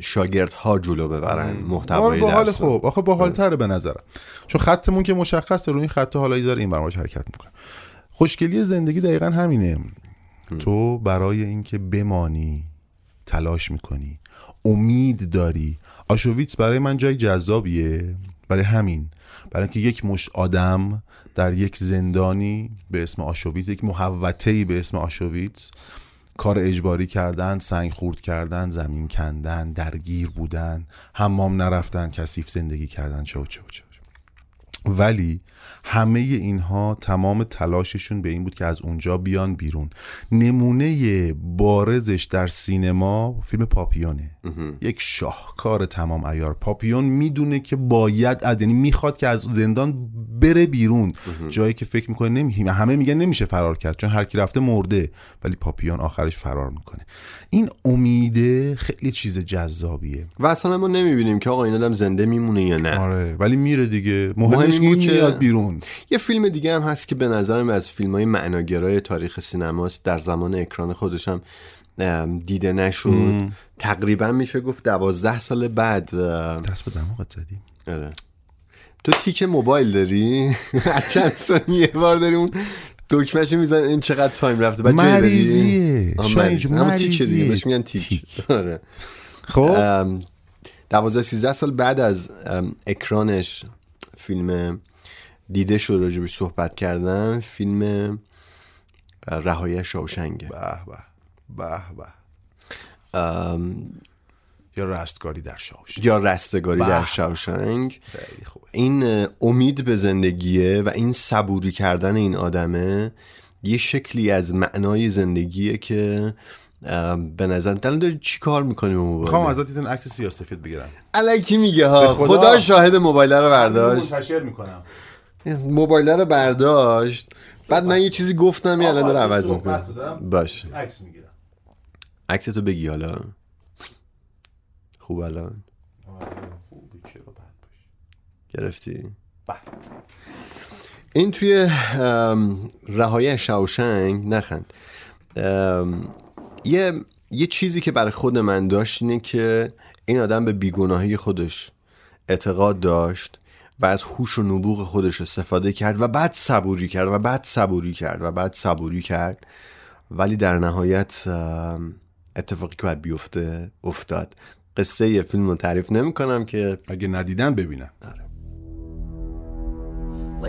شاگردها جلو ببرن محتوای درس. خب آخه باحال‌تره به نظرم، چون خطمون که مشخصه، رو این خطه حالا یه ذره این برنامه حرکت میکنه. خوشگلی زندگی دقیقا همینه. تو برای اینکه بمانی تلاش میکنی، امید داری. آشویتس برای من جای جذابیه، برای همین، برای اینکه یک مشت آدم در یک زندانی به اسم آشویتس، یک محوطه‌ای به اسم آشویتس، کار اجباری کردن، سنگ خورد کردن، زمین کندن، درگیر بودن، حمام نرفتن، کثیف زندگی کردن، چه. ولی همه اینها تمام تلاششون به این بود که از اونجا بیان بیرون. نمونه بارزش در سینما فیلم پاپیونه. یک شاهکار تمام عیار. پاپیون میدونه که باید، یعنی میخواد که از زندان بره بیرون. جایی که فکر میکنه همه میگن نمیشه فرار کرد چون هر کی رفته مرده، ولی پاپیون آخرش فرار میکنه. این امیده خیلی چیز جذابیه و اصلا ما نمیبینیم که آقا این آدم زنده میمونه یا نه. آره ولی میره دیگه، مهمش این که میاد بیرون. یه فیلم دیگه هم هست که به نظرم از فیلم‌های معناگرای تاریخ سینماست، در زمان اکران خودش هم دیده نشد. تقریبا میشه گفت 12 سال بعد. دست به دماغت زدی. آره. تو تیک موبایل داری؟ از چند ثانیه بار داری اون دکمه‌شو میزنی این چقدر تایم رفته. بعد مریضیه. اما تیک دیگه بهش میگن تیک. آره. خب 12-13 سال بعد از اکرانش فیلم دیده شد، راجبش صحبت کردم. فیلم رهایی شاوشنگ. به به به. یا رستگاری در شاوشنگ. خیلی خوبه. این امید به زندگیه و این صبوری کردن این آدمه، یه شکلی از معنای زندگیه که به نظر داره. چی کار میکنیم موبایل؟ میخوام ازت یه عکس سیاه سفید بگیرم. الکی میگه ها، خدا شاهد. موبایل رو برداشت، منتشر میکنم. موبایل رو برداشت، بعد من یه چیزی گفتم یه الان داره عوض میکنم. باشه عکس میگیرم. عکس تو بگی حالا. خوب الان خوبی چه با بعد باشه. گرفتی؟ بله. این توی رهایی شاوشنگ نخند. یه چیزی که برای خود من داشت اینه که این آدم به بیگناهی خودش اعتقاد داشت و از هوش و نبوغ خودش استفاده کرد و بعد صبوری کرد و بعد صبوری کرد و بعد صبوری کرد، ولی در نهایت اتفاقی که باید بیفته افتاد. قصه یه فیلم رو تعریف نمی کنم که اگه ندیدن ببینن. آره.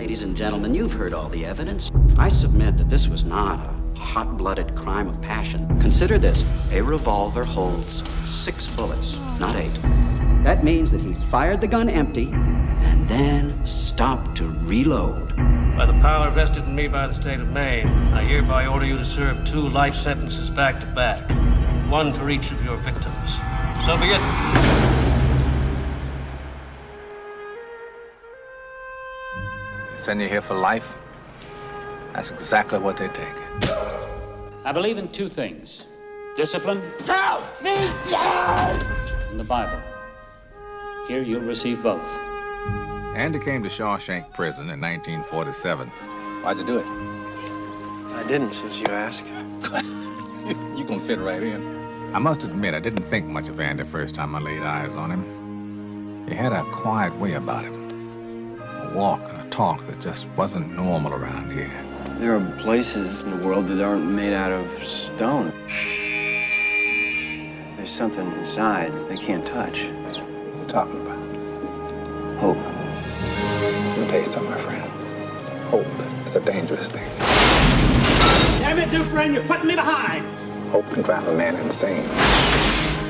Ladies and gentlemen, you've heard all the evidence. I submit that this was not a hot-blooded crime of passion. Consider this. A revolver holds 6 bullets, not 8. That means that he fired the gun empty and then stopped to reload. By the power vested in me by the state of Maine, I hereby order you to serve 2 life sentences back to back, 1 for each of your victims. So be it. Send you here for life. That's exactly what they take. I believe in 2 things. Discipline. Help me down! And the Bible. Here you'll receive both. Andy came to Shawshank Prison in 1947. Why'd you do it? I didn't, since you asked. You gonna fit right in. I must admit, I didn't think much of Andy the first time I laid eyes on him. He had a quiet way about him. Walk and a talk that just wasn't normal around here. There are places in the world that aren't made out of stone. There's something inside that they can't touch. What are you talking about? Hope. Let me tell you something, my friend. Hope is a dangerous thing. Damn it, new friend, you're putting me behind. Hope can drive a man insane.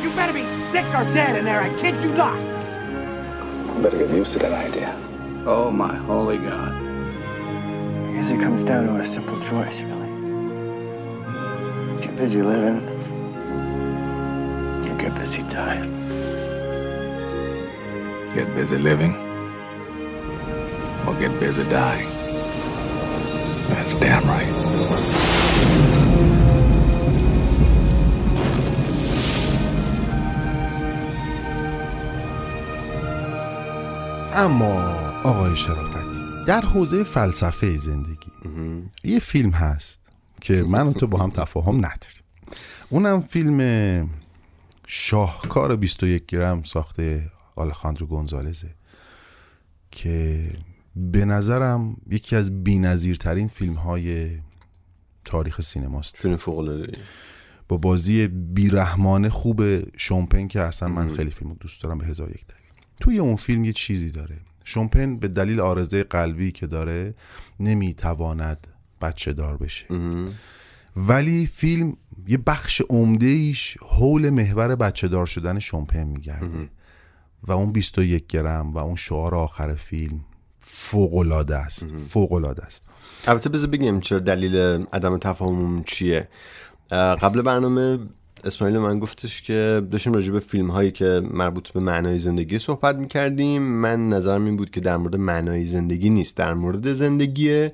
You better be sick or dead in there, I kid you not. You better get used to that idea. Oh, my holy God. I guess it comes down to a simple choice, really. Get busy living, or get busy dying. Get busy living, or get busy dying. That's damn right. Amor. آقای شرافتی در حوزه فلسفه زندگی یه فیلم هست که من و تو با هم تفاهم نداریم. اونم فیلم شاهکار 21 گرم ساخته آلخاندرو گونزالزه که به نظرم یکی از بی‌نظیرترین فیلم‌های تاریخ سینماست. فیلم فوق‌العاده با بازی بیرحمانه خوب شومپن که اصلا من خیلی فیلمو دوست دارم به 1001 دلیل. توی اون فیلم یه چیزی داره. شومپن به دلیل آرزه قلبی که داره نمیتواند بچه دار بشه ولی فیلم یه بخش عمده‌ایش حول محور بچه دار شدن شومپن میگرده و اون 21 گرم و اون شعار آخر فیلم فوق‌العاده است. فوق‌العاده است. البته بذار بگیم چرا دلیل عدم تفاهم چیه. قبل برنامه اسماعیل من گفتش که داشتیم راجع به فیلم هایی که مربوط به معنای زندگی صحبت میکردیم. من نظرم این بود که در مورد معنای زندگی نیست، در مورد زندگیه،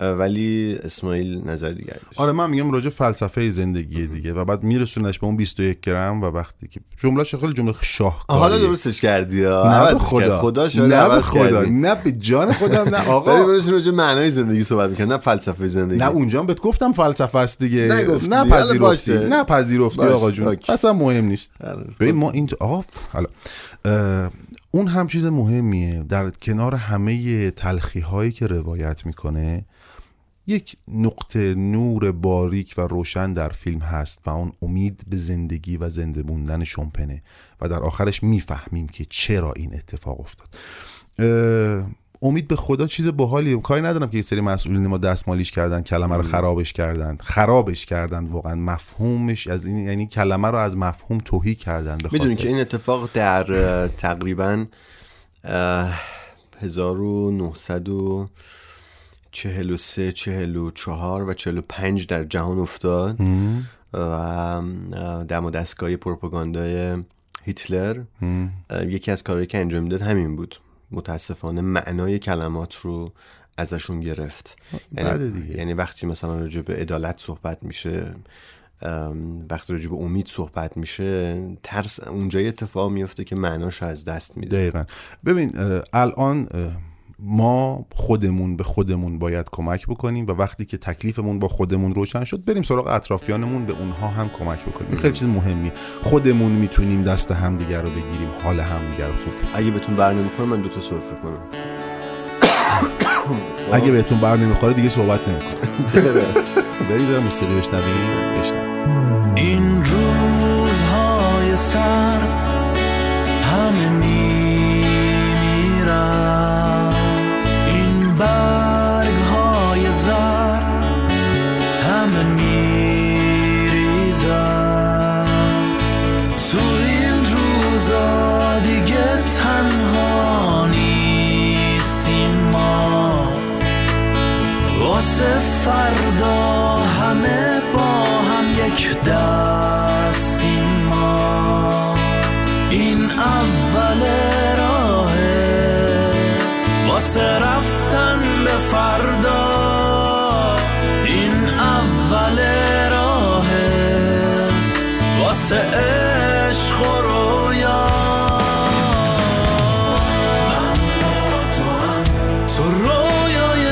ولی اسماعیل نظر دیگری داشت. آره من میگم راجع فلسفه زندگیه دیگه و بعد میرسونش به اون 21 گرم و وقتی که جمله شخیل جمله شاهکاری. حالا درستش کردی. نه به خدا نه به خدا نه به جان خودم نه آقا. ولی برسون راجع معنای زندگی صحبت میکنه نه فلسفه زندگی. نه اونجا بهت گفتم فلسفه است دیگه. نه پذیرفتی آقا جون. اصلا مهم نیست. ببین ما این آقا حالا اون هم چیز مهمیه. در کنار همه تلخی هایی که روایت میکنه یک نقطه نور باریک و روشن در فیلم هست و اون امید به زندگی و زنده موندن شومپنه و در آخرش میفهمیم که چرا این اتفاق افتاد. امید به خدا چیز باحالیه. کاری ندارم که یک سری مسئولین ما دستمالیش کردن، کلمه رو خرابش کردن واقعا مفهومش از این، یعنی کلمه رو از مفهوم تهی کردن. میدونی که این اتفاق در تقریبا 1943 44 و 45 در جهان افتاد و دم و دستگاه پروپاگاندای هیتلر یکی از کارهایی که انجام داد همین بود. متاسفانه معنای کلمات رو ازشون گرفت. یعنی وقتی مثلا راجع به عدالت صحبت میشه، وقتی راجع به امید صحبت میشه، ترس اونجای اتفاق میفته که معناش از دست میده. دقیقاً. ببین الان ما خودمون به خودمون باید کمک بکنیم و وقتی که تکلیفمون با خودمون روشن شد بریم سراغ اطرافیانمون، به اونها هم کمک بکنیم. خیلی چیز مهمی. خودمون میتونیم دست هم دیگر رو بگیریم، حال هم دیگر رو خوب. اگه بهتون برنمیخوره من 2 تا سرفه کنم. اگه بهتون برنمیخوره دیگه صحبت نمی‌کنم. برید موسیقی بشنوید. این رو سر همه میمیرن، این برگ های زر همه میریزن، تو این روزا دیگه تنها نیستیم ما، واسه فردا همه با هم یک دستیم ما، این اول راهه واسه رفتن به فردا، این اول راهه واسه عشق و رویا. من و تو هم تو رویای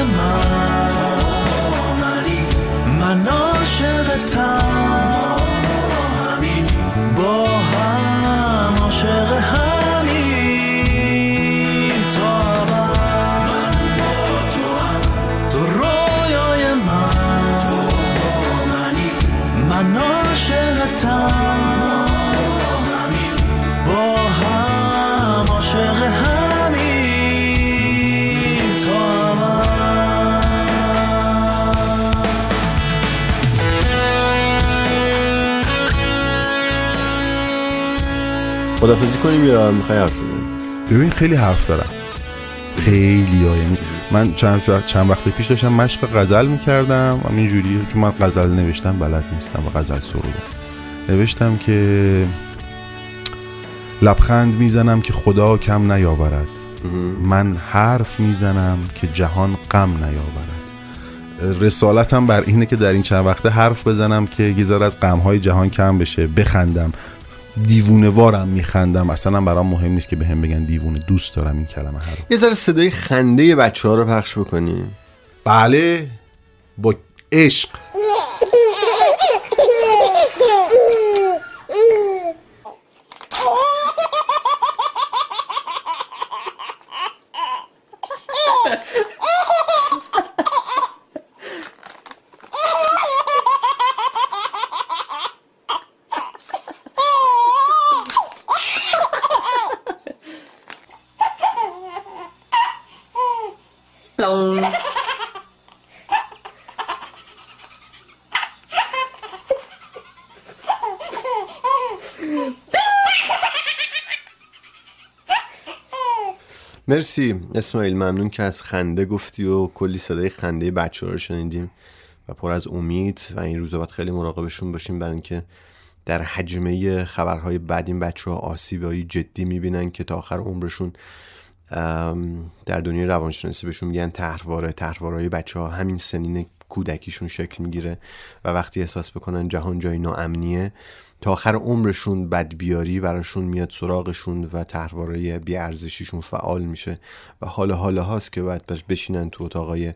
من عاشق تم، با هم عاشق همین تا من با تو هم تو رویای من عاشق تم، با هم عاشق همین تا من. خدافزی کنیم یا میخوای حرف بزنیم؟ ببین خیلی حرف دارم، خیلی ها. یعنی من چند وقت پیش داشتم مشق غزل میکردم، همین جوری چون من غزل نوشتم بلد نیستم و غزل سرودم، نوشتم که لبخند میزنم که خدا کم نیاورد، من حرف میزنم که جهان غم نیاورد. رسالتم بر اینه که در این چند وقته حرف بزنم که گذر از غم‌های جهان کم بشه، بخندم، دیوونه وارم میخندم، اصلا برام مهم نیست که بهم بگن دیوونه، دوست دارم این کلمه هر رو. یه ذره صدای خنده بچه‌ها رو پخش بکنیم. بله، با عشق. مرسی اسماعیل، ممنون که از خنده گفتی و کلی صدای خنده بچه‌ها رو شنیدیم و پر از امید و این روزا باید خیلی مراقبشون باشیم، برای اینکه در حجمه خبرهای بد این بچه‌ها آسیب‌های جدی می‌بینن که تا آخر عمرشون در دنیای روانشناسی بهشون میگن طرحوارهای بچه‌ها همین سنین کودکیشون شکل میگیره و وقتی احساس بکنن جهان جای ناامنیه تا آخر عمرشون بدبیاری براشون میاد سراغشون و طرحوارهای بی‌ارزشیشون فعال میشه و حالا هاست که باید بشینن تو اتاقای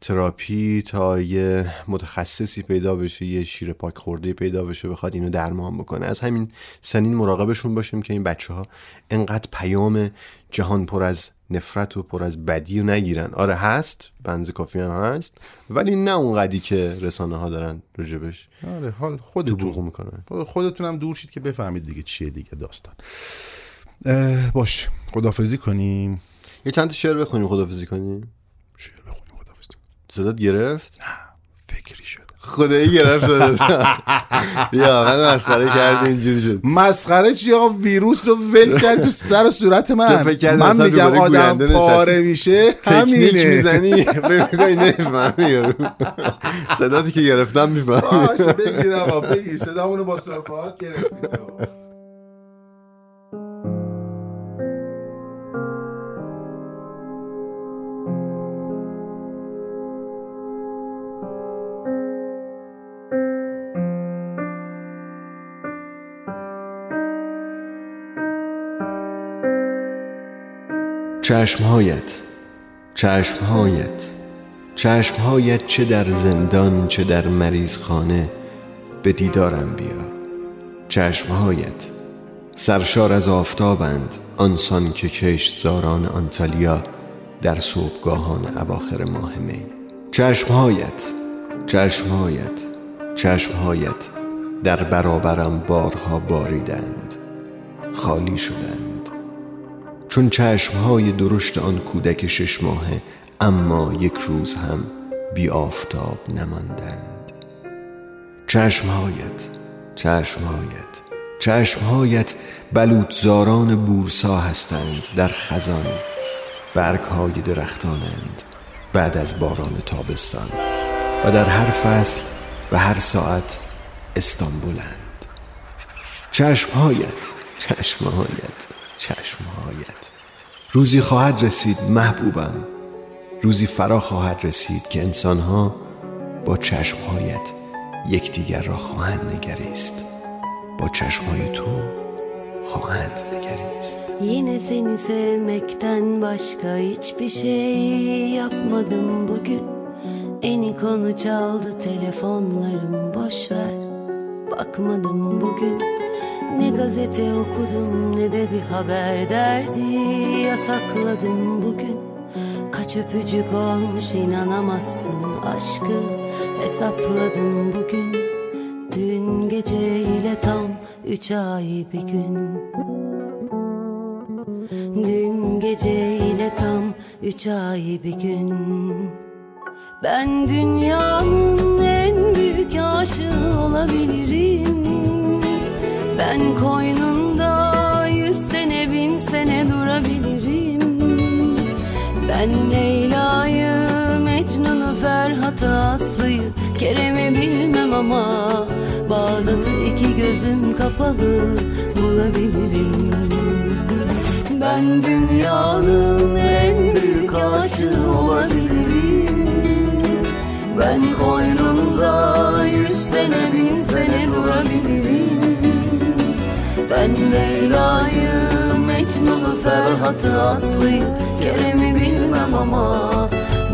تراپی تا یه متخصصی پیدا بشه، یه شیر پاک خورده پیدا بشه بخواد اینو درمان بکنه. از همین سنین مراقبشون باشیم که این بچه‌ها انقدر پیام جهان پر از نفرت و پر از بدی رو نگیرن. آره هست، بنز کافی هم هست، ولی نه اونقدی که رسانه ها دارن رجبش. آره حال خودتون هم دور شید که بفهمید دیگه چیه دیگه داستان. باش خداحافظی کنیم، یه چند تا شعر بخونیم خداحافظی کنیم. صدات گرفت؟ نه فکری شد، خدایی گرفت داد. یا من مسخره کردم اینجوری شد. مسخره چی آقا؟ ویروس رو ول کرد تو سر و صورت من میگم آدم پاره میشه، تکنیک میزنی ببین نمیفهمی یارو. صداتی که گرفتم میفهمی. باشه بگیر آقا بگیر، صدامونو با صرفات گرفتید آقا. چشمهایت چه در زندان چه در مریضخانه به دیدارم بیا. چشمهایت سرشار از آفتابند آنسان که کشتزاران آنتالیا در صبحگاهان اواخر ماه می. چشمهایت در برابرم بارها باریدند، خالی شدند، چون چشمهای درشت آن کودک 6 ماهه اما یک روز هم بی آفتاب نماندند. چشمهایت بلوطزاران بورسا هستند در خزان، برگ‌های درختانند بعد از باران تابستان و در هر فصل و هر ساعت استانبولند. چشمهایت روزی خواهد رسید محبوبم، روزی فرا خواهد رسید که انسان‌ها با چشمهایت یکدیگر را خواهند نگریست، با چشمهای تو خواهند نگریست. Yine seni sevmekten başka hiçbir şey yapmadım bugün. Eni konu çaldı telefonlarım boş ver. Bakmadım bugün. Ne gazete okudum ne de bir haber derdi yasakladım bugün. Kaç öpücük olmuş inanamazsın aşkı hesapladım bugün. Dün gece ile tam 3 ay bir gün. Dün gece ile tam 3 ay bir gün. Ben dünyanın en büyük aşığı olabilirim. Ben koynunda 100 sene 1000 sene durabilirim. Ben Leyla'yı, Mecnun'u, Ferhat'ı, Aslı'yı, Kerem'i bilmem ama Bağdat'ı 2 gözüm kapalı bulabilirim. Ben dünyanın en büyük aşığı olabilirim. Ben koynumda 100 sene 1000 sene durabilirim. Ben Leyla'yı, Mecnun'u, Ferhat'ı, Aslı'yı, Kerem'i bilmem ama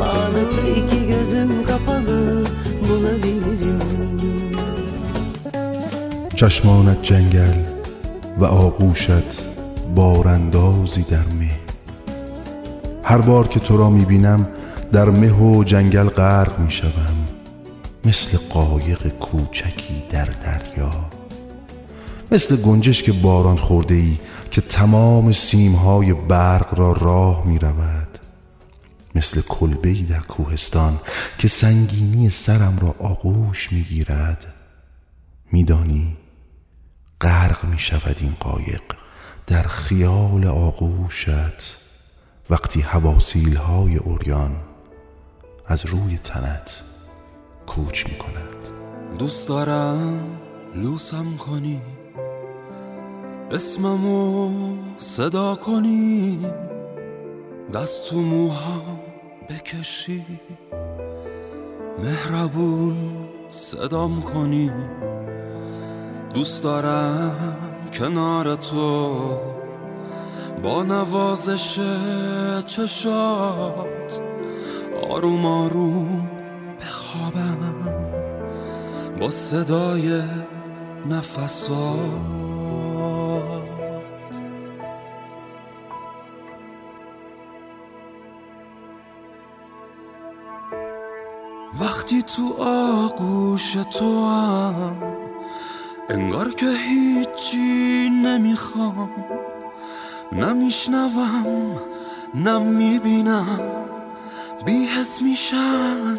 Bağdat'ı 2 gözüm kapalı bulabilirim. چشمانت جنگل و آغوشت باراندازی در مه. هر بار که تو را میبینم در مه و جنگل غرق میشوم، مثل قایق کوچکی در دریا، مثل گنجشک باران خورده ای که تمام سیمهای برق را راه میرود، مثل کلبه‌ای در کوهستان که سنگینی سرم را آغوش میگیرد. میدانی غرق می شود این قایق در خیال آغوشت وقتی حواسیل های اوریان از روی تنت کوچ می کند. دوست دارم لوسم کنی، اسممو صدا کنی، دست تو موهام بکشی، مهربون صدام کنی. دوست دارم کنار تو با نوازش چشات آروم آروم بخوابم، با صدای نفسات. وقتی تو آغوش تو هم انگار که هیچی نمیخوام، نمیشنوم نمیبینم، بی‌حس میشن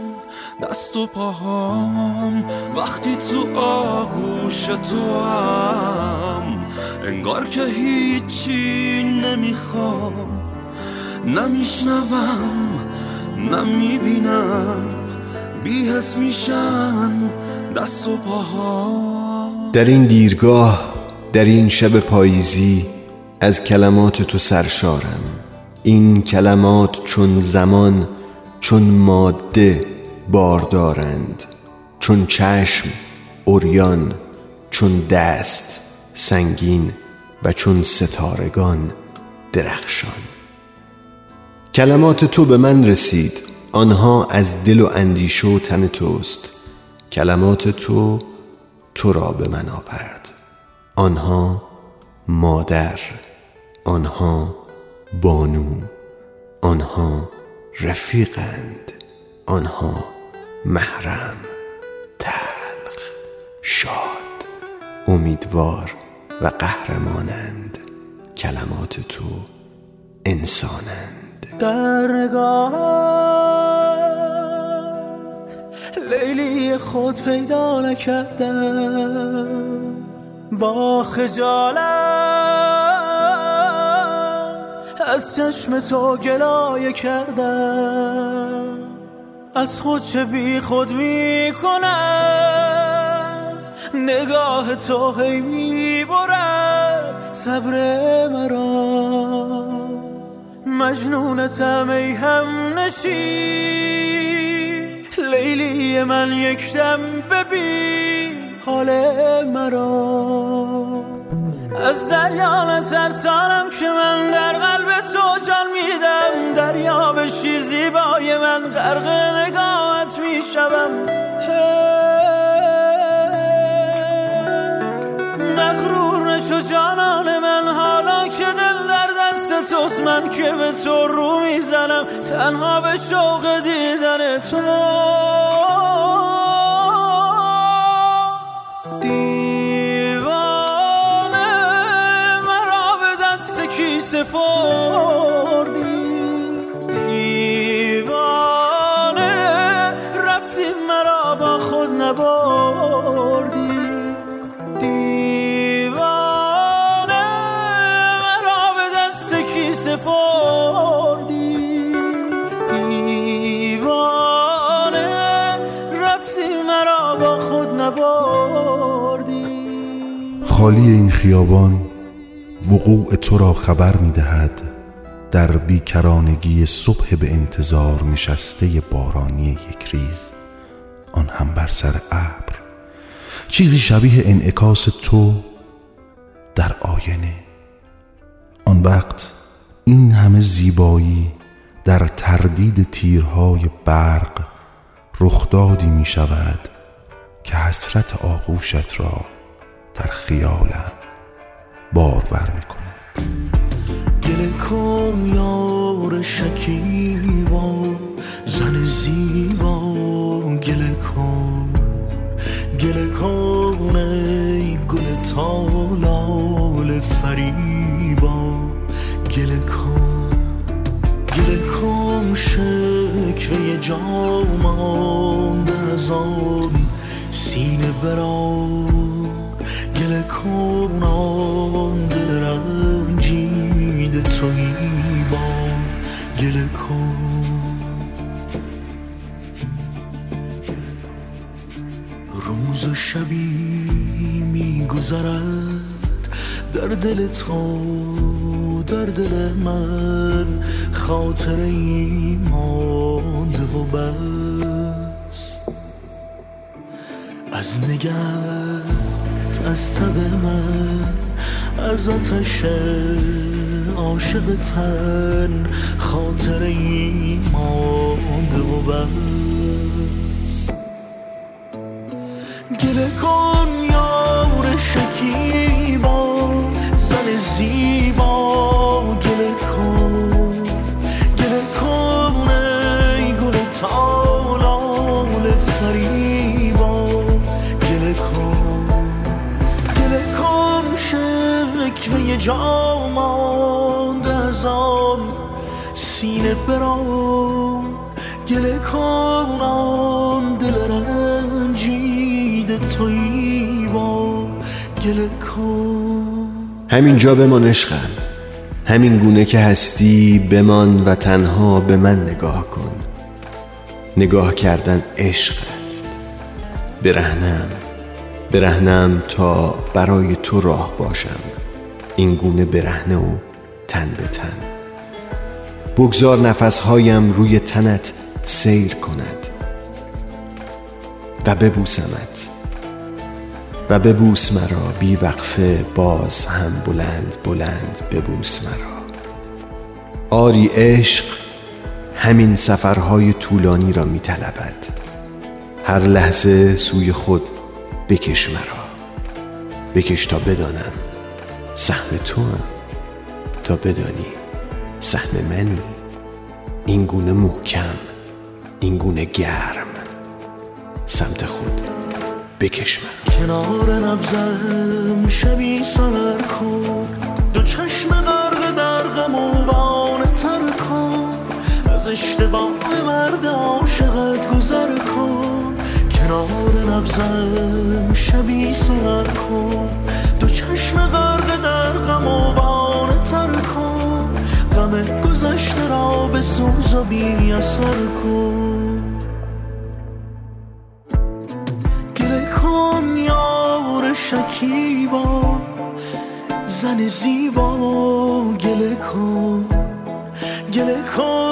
دست و پاهام. وقتی تو آغوش توام انگار که هیچی نمیخوام، نمیشنوم نمیبینم، بی‌حس میشن دست و پاهام. در این دیرگاه، در این شب پاییزی، از کلمات تو سرشارم. این کلمات چون زمان، چون ماده باردارند، چون چشم عریان، چون دست سنگین و چون ستارگان درخشان. کلمات تو به من رسید، آنها از دل و اندیشه و تن توست. کلمات تو را به من آورد، آنها مادر، آنها بانو، آنها رفیقند، آنها محرم، تلخ، شاد، امیدوار و قهرمانند. کلمات تو انسانند. در نگاهت لیلی خود پیدا نکردم، با خجالت از چشم تو گلایه کردم. از خود چه بی خود می کند، نگاه تو هی می برد صبر مرا. مجنونتم ای هم نشین لیلی من، یک دم ببین حال مرا. از دریا نترسانم که من در قلب تو جان میدم، دریا بشی زیبای من، غرق نگاهت میشم. مغرور نشو جانان من، حالا که دل در دست توست، من که به تو رو میزنم تنها به شوق دیدن تو. دیوانه رفتی مرا با خود نبردی، دیوانه مرا به دست کی سپردی، دیوانه رفتی مرا با خود نبردی. خالی این خیابان وقوع تو را خبر می‌دهد، در بیکرانگی صبح به انتظار نشسته بارانی یک ریز، آن هم بر سر ابر. چیزی شبیه انعکاس تو در آینه. آن وقت این همه زیبایی در تردید تیرهای برق رخدادی می‌شود که حسرت آغوشت را در خیالم بارور میکنه. دل کن یار شکیبا، زن زیبا گل کن، گل کن ای گل تا لال فریبا گل کن، گل کن شکوه جامان دزان سینه بران، گل کن آن دل رنجیده تویی بام گل کن. روز و شبی می گذرد در دل تو، در دل من خاطره ای مانده و بس. از نگاه، از تب من، از آتش عاشق تن خاطره ای مانده و بس. گله کن یار شکیبا، زن زیبا گله کن، گله کن ای گل تالال فریبا گله کن، شکوه جاماند از آن سینه بران، گله کن آن دل رنجیده تویی با گله کن. همینجا بمان عشقم، همین گونه که هستی بمان و تنها به من نگاه کن. نگاه کردن عشق است. برهنم تا برای تو راه باشم، این گونه برهنه و تن به تن. بگذار نفسهایم روی تنت سیر کند و ببوسمت، و ببوس مرا بی وقفه، باز هم بلند بلند ببوس مرا. آری عشق همین سفرهای طولانی را می طلبد. هر لحظه سوی خود بکش مرا، بکش تا بدانم سهم توام، تا بدانی سهم منی. این گونه محکم، این گونه گرم سمت خود بکش مرا. کنار نبضم شبی سر کن، دو چشم اشتباه مرد عاشقت گذر کن، کنار نبضم شبی سهر کن، دو چشم غرق در غم و بانه تر کن، غم گذشته را به سوز و بی اثر کن. گله کن یار شکیبا، زن زیبا گله کن، گله کن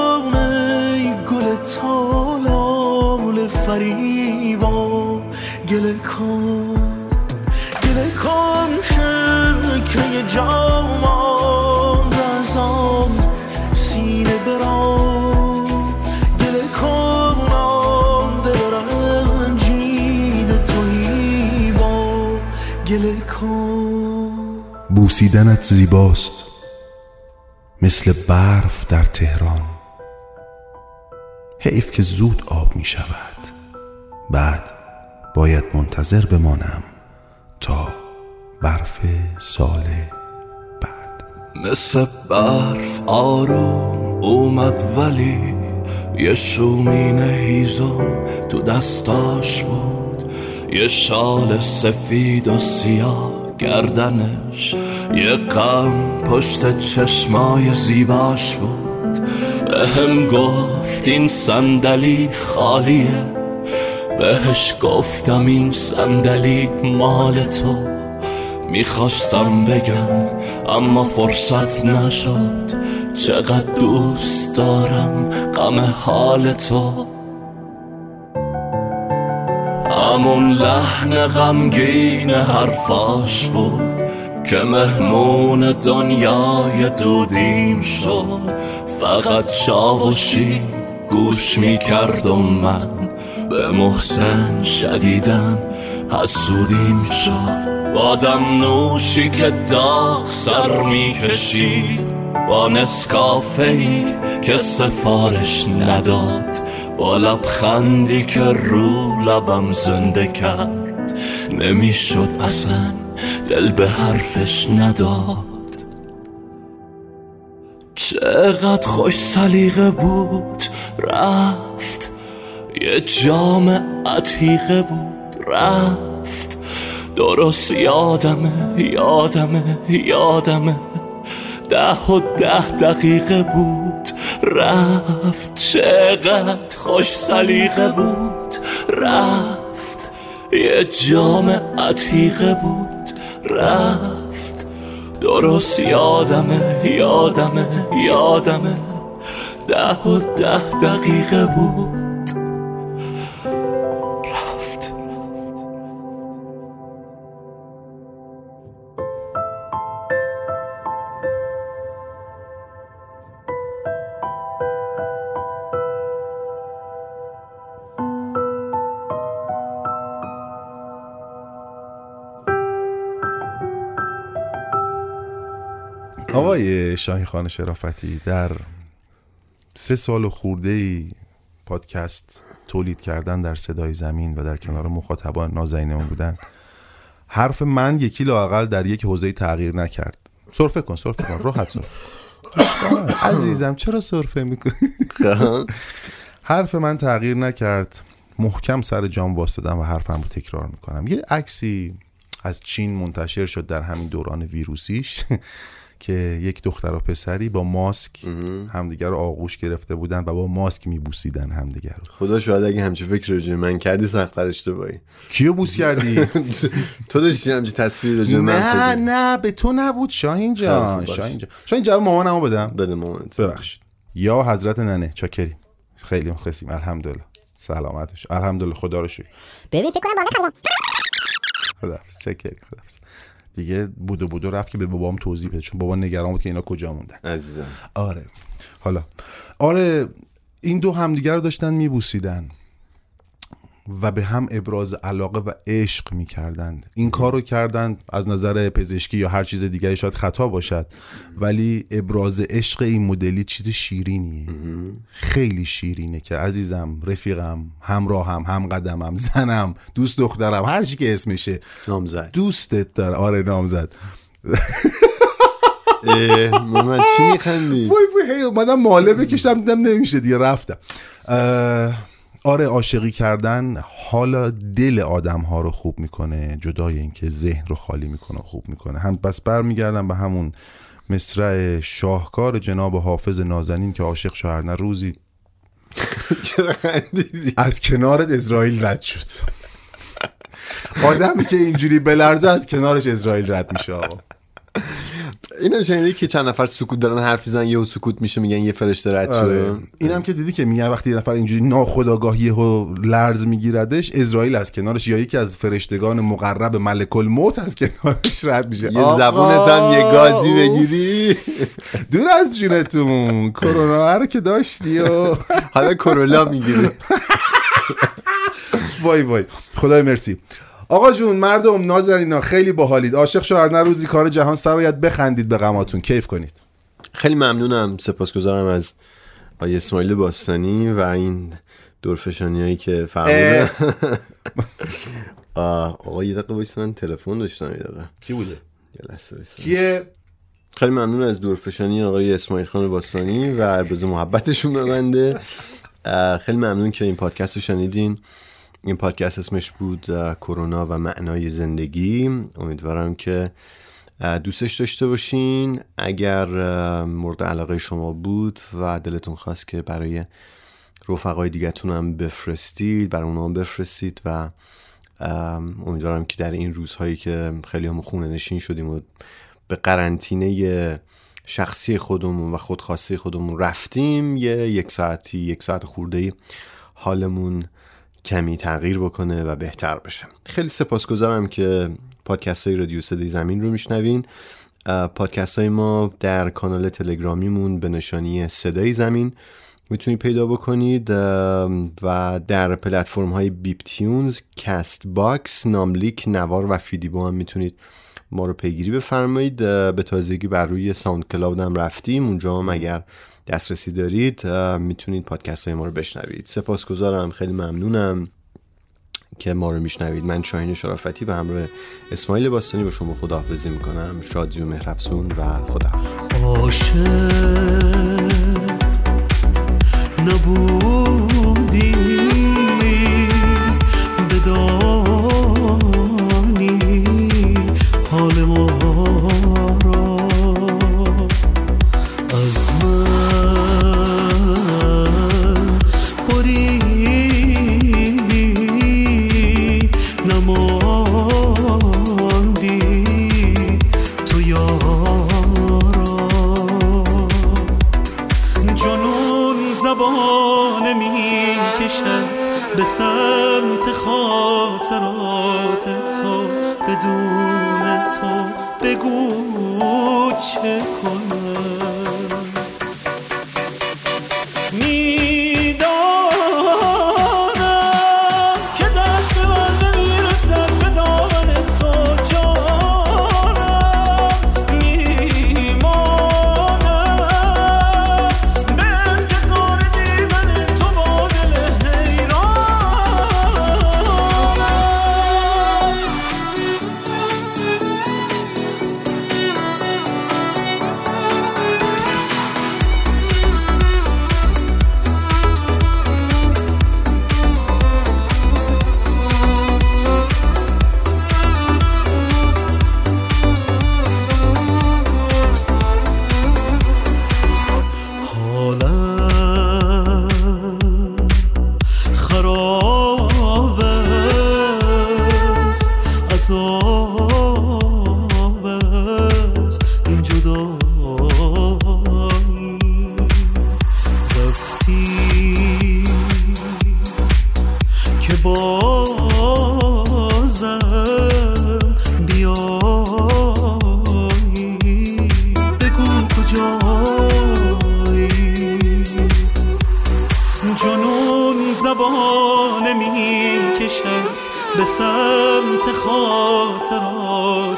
ای گل تالال فریبا گله کن، گله کن شکوه جامان از آن سینه بران، گله کن آن دل رنجید تویبا گله کن. بوسیدنت زیباست مثل برف در تهران، حیف که زود آب می شود، بعد باید منتظر بمانم تا برف سال بعد. مثل برف آروم اومد ولی یه شومینه هیزم تو دستاش بود، یه شال سفید و سیاه گردنش، یه غم پشت چشمای زیباش بود. بهم گفت این صندلی خالیه، بهش گفتم این صندلی مال تو، میخواستم بگم اما فرصت نشد، چقدر دوست دارم غم حال تو. همون لحن غمگین حرفاش بود که مهمون دنیای دودیم شد، فقط چاوشی گوش می کردم، من به محسن شدیدن حسودیم شد، بادم نوشی که داغ سر می کشید، با نسکافه‌ای که سفارش نداد، با لبخندی که رو لبم زنده کرد، نمیشد اصلا دل به حرفش نداد. چقدر خوش سلیقه بود رفت، یه جام عتیقه بود رفت، درست یادمه 10 و 10 دقیقه بود رفت، چقدر خوش سلیقه بود رفت، یه جام عتیقه بود رفت، درست یادمه 10 و 10 دقیقه بود رفت. آقای شاهین شرافتی در 3 سال خورده‌ای پادکست تولید کردن در صدای زمین و در کنار مخاطبان نازنینمون بودن، حرف من یکی لااقل در یک حوزه تغییر نکرد. سرفه کن راحت سرفه عزیزم چرا سرفه میکنی؟ حرف من تغییر نکرد، محکم سر جام واسدم و حرفم رو تکرار میکنم. یه عکسی از چین منتشر شد در همین دوران ویروسیش که یک دختر و پسری با ماسک همدیگر رو آغوش گرفته بودن و با ماسک میبوسیدن همدیگر رو. خدا شاهد اگه همچه فکر راجع من کردی سخت‌تر اشتباهی. کیو بوس کردی؟ تو داشتی همچه تصویر راجع من کردی؟ نه به تو نبود شاهین جان. شاهین جواب مامانمو بده مامانت. ببخشید. یا حضرت ننه چاکریم. خیلی مخلصیم الحمدلله. سلامتش. الحمدلله خدا رو شکر. ببین فکر کنم بالا خدا. خداحافظ چاکریم خداحافظ. دیگه بودو رفت که به بابام توضیح بده، چون بابا نگران بود که اینا کجا موندن. عزیزم آره این دو همدیگر رو داشتن میبوسیدن و به هم ابراز علاقه و عشق میکردند. این کار رو کردن از نظر پزشکی یا هر چیز دیگری شاید خطا باشد، ولی ابراز عشق این مدلی چیز شیرینیه. خیلی شیرینه که عزیزم، رفیقم، همراهم، همقدمم، زنم، دوست دخترم، هر چی که اسمشه، نامزد، دوستت دارم. آره نامزد من چی میخندی؟ وای اومدم ماله بکشم دیدم نمیشه دیگه رفتم. آره عاشقی کردن حالا دل آدم ها رو خوب میکنه جدای این که ذهن رو خالی میکنه خوب میکنه. هم بس برمیگردم به همون مصرع شاهکار جناب حافظ نازنین که عاشق شوهرنه روزی از کنارت اسرائیل رد شد. آدمی که اینجوری بلرزه از کنارش اسرائیل رد میشه. آقا اینم شنیدی که چند نفر سکوت دارن حرف میزنن یهو سکوت میشه میگن یه فرشته رد شده. اینم که دیدی که میگن وقتی یه نفر اینجوری ناخودآگاه یهو لرز میگیردش اسرائیل از کنارش یا یکی از فرشتگان مقرب ملک الموت از کنارش رد میشه. یه زبونت هم یه گازی بگیری دور از جونتون کرونا رو که داشتی و حالا کرولا میگیره. وای وای خدای مرسی. آقا جون مردم نازنینا خیلی باحالید. عاشق شوهرنه روزی کار جهان سرایت بخندید به غماتون کیف کنید. خیلی ممنونم سپاسگزارم از آقای اسماعیل باستانی و این دورفشانیایی که فرمودن. آقا یه دقیقه وایس من تلفن داشتم یه دقیقه. کی بوده؟ کیه؟ خیلی ممنون از دورفشانی آقای اسماعیل خان باستانی و ابراز محبتشون به بنده. خیلی ممنون که این پادکست رو شنیدین. این پادکست اسمش بود کرونا و معنای زندگی. امیدوارم که دوستش داشته باشین. اگر مورد علاقه شما بود و دلتون خواست که برای رفقای دیگتون هم بفرستید برای اونا هم بفرستید و امیدوارم که در این روزهایی که خیلی هم خونه نشین شدیم و به قرنطینه شخصی خودمون و خودخواسته خودمون رفتیم یک ساعت خورده‌ای حالمون کمی تغییر بکنه و بهتر بشه. خیلی سپاسگزارم که پادکست های رادیو صدای زمین رو میشنوین. پادکست های ما در کانال تلگرامیمون به نشانی صدای زمین میتونید پیدا بکنید و در پلتفرم های بیپ تیونز، کست باکس، ناملیک، نوار و فیدیبو هم میتونید ما رو پیگیری بفرمایید. به تازگی بر روی ساوند کلاود هم رفتیم. اونجا هم اگر دسترسی دارید میتونید پادکست های ما رو بشنوید. سپاسگزارم خیلی ممنونم که ما رو میشنوید. من شاهین شرافتی به همراه اسماعیل باستانی با شما خداحافظی میکنم. شادی و مهرافزون و خداحافظ. عاشق نبودی بدانی حال ما را از به سمت خاطرات تو بدون تو بگو چه کنم. میدانم که دست من نمیرسد به دامن تو جانم. میمانم به انتظار دیدن تو با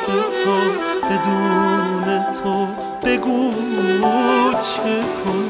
دل بدون تو بگو چه کنم.